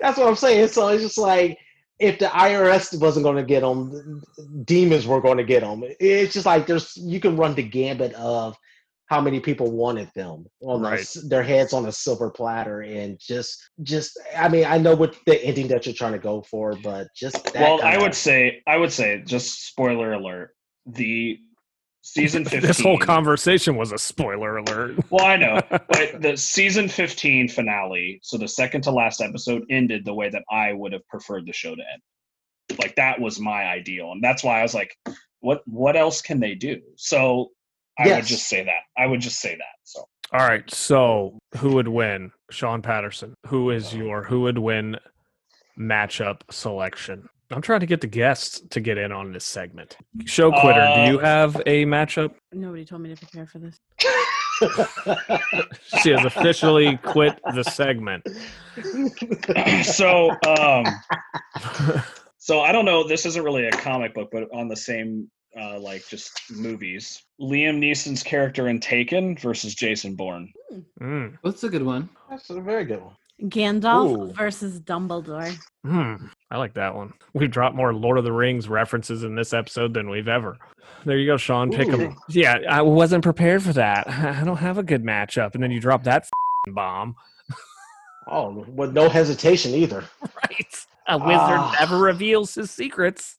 That's what I'm saying. So it's just like. If the I R S wasn't going to get them, demons were going to get them. It's just like there's you can run the gambit of how many people wanted them on right. their, their heads on a silver platter. And just, just, I mean, I know what the ending that you're trying to go for, but just that. Well, I would of... say, I would say just spoiler alert. The season fifteen. This whole conversation was a spoiler alert. Well, I know, but the season fifteen finale. So the second to last episode ended the way that I would have preferred the show to end. Like that was my ideal. And that's why I was like, what, what else can they do? So, I yes. would just say that. I would just say that. So. All right. So who would win? Sean Patterson. Who is your who would win matchup selection? I'm trying to get the guests to get in on this segment. Show Quitter, uh, do you have a matchup? Nobody told me to prepare for this. She has officially quit the segment. So, um, so I don't know. This isn't really a comic book, but on the same Uh, like just movies. Liam Neeson's character in Taken versus Jason Bourne. Mm. That's a good one. That's a very good one. Gandalf Ooh. versus Dumbledore. Mm. I like that one. We've dropped more Lord of the Rings references in this episode than we've ever. There you go, Sean. Pick them. Yeah, I wasn't prepared for that. I don't have a good matchup. And then you drop that f-ing bomb. Oh, with no hesitation either. Right. A wizard uh. never reveals his secrets.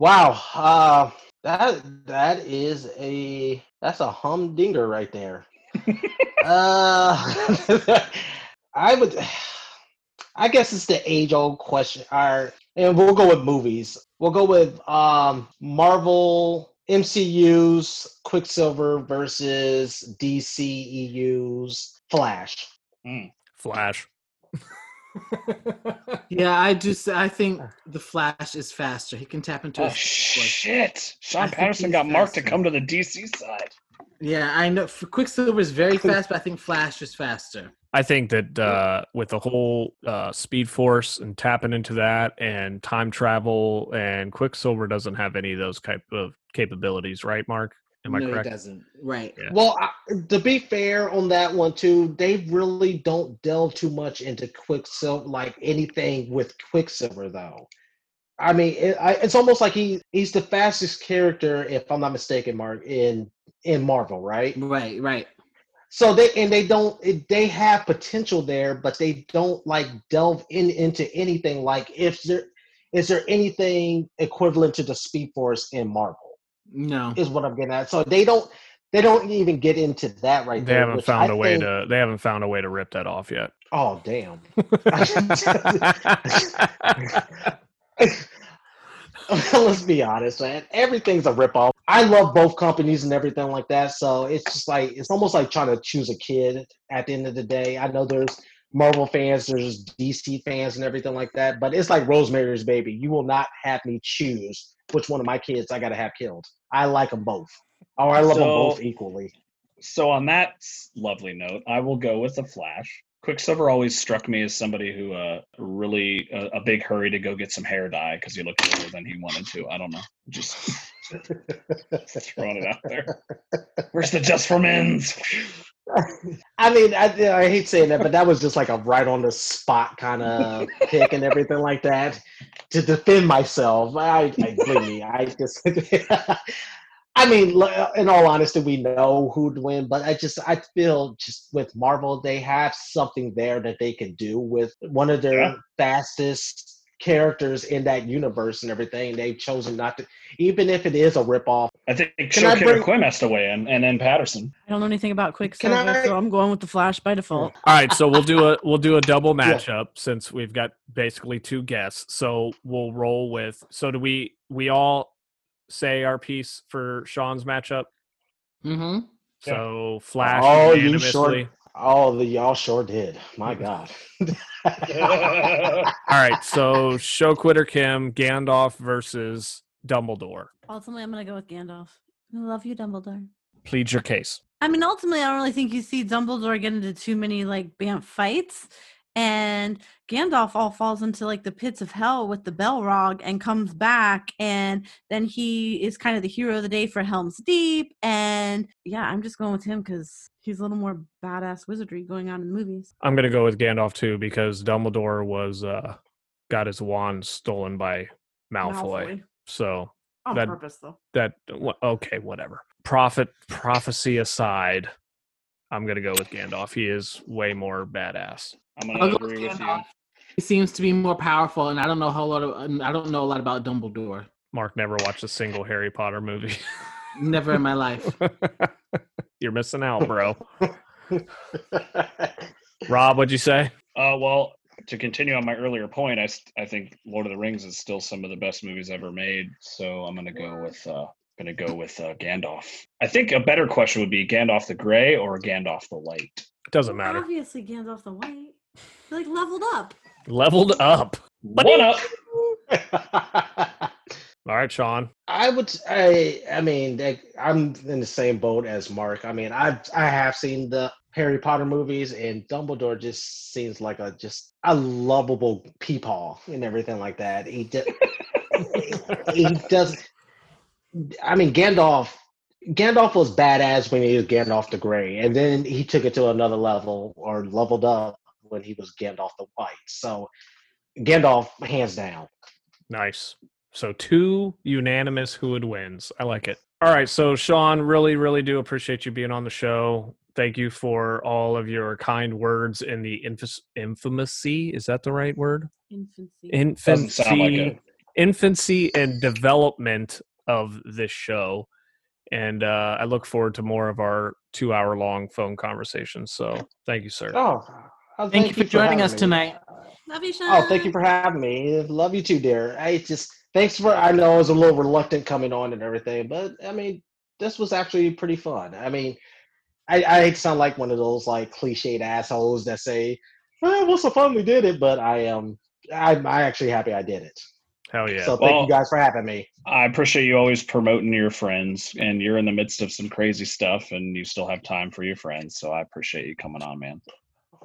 Wow, uh, that that is a that's a humdinger right there. uh, I would, I guess it's the age-old question. Our and we'll go with movies. We'll go with um, Marvel M C U's Quicksilver versus D C E U's Flash. Mm. Flash. Yeah, I just I think the Flash is faster. He can tap into. Oh his shit! Sean Patterson got Mark to come to the D C side. Yeah, I know. Quicksilver is very fast, but I think Flash is faster. I think that uh, with the whole uh, Speed Force and tapping into that, and time travel, and Quicksilver doesn't have any of those type of capabilities, right, Mark? Am I no, correct? It doesn't. Right. Yeah. Well, I, to be fair on that one too, they really don't delve too much into Quicksilver, like anything with Quicksilver though. I mean, it, I, it's almost like he he's the fastest character, if I'm not mistaken, Mark, in in Marvel, right? Right. Right. So they and they don't they have potential there, but they don't like delve in into anything like if there is there anything equivalent to the Speed Force in Marvel. No, is what I'm getting at. So they don't, they don't even get into that right they there. They haven't found I a way think, to. They haven't found a way to rip that off yet. Oh damn! Let's be honest, man. Everything's a rip off. I love both companies and everything like that. So it's just like it's almost like trying to choose a kid. At the end of the day, I know there's Marvel fans, there's D C fans, and everything like that. But it's like Rosemary's Baby. You will not have me choose which one of my kids I gotta have killed. I like them both. Oh, I love so, them both equally. So on that lovely note, I will go with the Flash. Quicksilver always struck me as somebody who uh, really uh, a big hurry to go get some hair dye because he looked older than he wanted to. I don't know. Just throwing it out there. Where's the Just for Men's? I mean, I, I hate saying that, but that was just like a right on the spot kind of pick and everything like that to defend myself. I, I really, I just, I mean, in all honesty, we know who'd win, but I just, I feel just with Marvel, they have something there that they can do with one of their yeah. fastest characters in that universe and everything. They've chosen not to, even if it is a ripoff. I think Show Killer Quinn has to weigh in, and then Patterson. I don't know anything about Quicksilver, so I'm going with the Flash by default. All right, so we'll do a we'll do a double matchup yeah. since we've got basically two guests. So we'll roll with. So do we? We all say our piece for Sean's matchup. Mm-hmm. So yeah. Flash. Oh, you sure? Oh, the y'all sure did. My God. All right, so Show Quitter Kim, Gandalf versus Dumbledore. Ultimately, I'm going to go with Gandalf. I love you, Dumbledore. Plead your case. I mean, ultimately, I don't really think you see Dumbledore get into too many, like, bamf fights. And Gandalf all falls into, like, the pits of hell with the Balrog and comes back. And then he is kind of the hero of the day for Helm's Deep. And, yeah, I'm just going with him because he's a little more badass wizardry going on in the movies. I'm going to go with Gandalf, too, because Dumbledore was uh, got his wand stolen by Malfoy. Malfoy. So on that, purpose, though. That okay, whatever. prophet prophecy aside, I'm gonna go with Gandalf. He is way more badass. I'm gonna I'll agree go with, with you. He seems to be more powerful, and I don't know a whole lot of, I don't know a lot about Dumbledore. Mark never watched a single Harry Potter movie. Never in my life. You're missing out, bro. Rob, what'd you say? Uh, well, to continue on my earlier point, I, I think Lord of the Rings is still some of the best movies ever made. So I'm gonna go with uh, gonna go with uh, Gandalf. I think a better question would be Gandalf the Grey or Gandalf the Light. It doesn't matter. Obviously, Gandalf the White. You're like leveled up. Leveled up. What up? All right, Sean. I would. I. I mean, I'm in the same boat as Mark. I mean, I. I have seen the Harry Potter movies, and Dumbledore just seems like a just a lovable peepaw and everything like that. He does. he, he does. I mean, Gandalf. Gandalf was badass when he was Gandalf the Grey, and then he took it to another level, or leveled up when he was Gandalf the White. So, Gandalf, hands down. Nice. So two unanimous who would wins. I like it. All right. So Sean, really, really do appreciate you being on the show. Thank you for all of your kind words in the inf- infamousy. Is that the right word? Infancy. Infancy. Doesn't sound like it. Infancy and development of this show. And uh, I look forward to more of our two hour long phone conversations. So thank you, sir. Oh, thank, thank you for, you for joining us me. tonight. Love you, Sean. Oh, thank you for having me. Love you too, dear. I just, Thanks for, I know I was a little reluctant coming on and everything, but I mean, this was actually pretty fun. I mean, I, I hate to sound like one of those like cliched assholes that say, well, what's so fun we did it, but I am, I'm, I'm actually happy I did it. Hell yeah. So thank well, you guys for having me. I appreciate you always promoting your friends, and you're in the midst of some crazy stuff and you still have time for your friends. So I appreciate you coming on, man.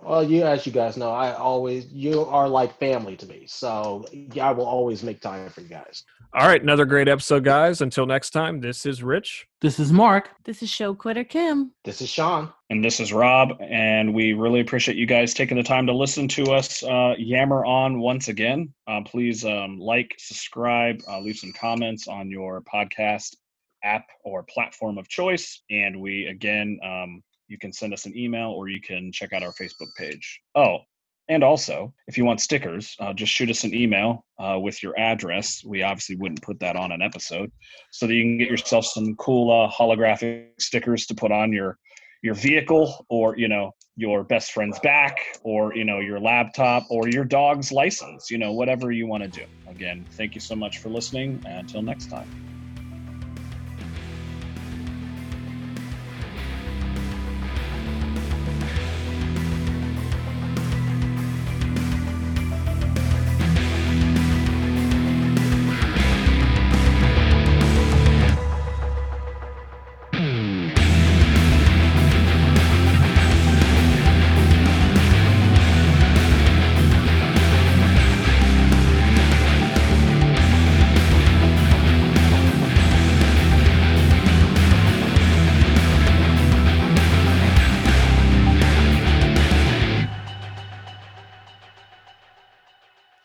Well, you, as you guys know, I always, you are like family to me. So I will always make time for you guys. All right. Another great episode, guys. Until next time, this is Rich. This is Mark. This is Show Quitter Kim. This is Sean. And this is Rob. And we really appreciate you guys taking the time to listen to us uh, yammer on once again. Uh, please um, like, subscribe, uh, leave some comments on your podcast app or platform of choice. And we, again, um, you can send us an email, or you can check out our Facebook page. Oh, and also, if you want stickers, uh, just shoot us an email uh, with your address. We obviously wouldn't put that on an episode, so that you can get yourself some cool uh, holographic stickers to put on your your vehicle, or you know, your best friend's back, or you know, your laptop, or your dog's license. You know, whatever you want to do. Again, thank you so much for listening. And until next time.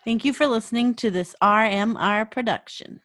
Thank you for listening to this R M R production.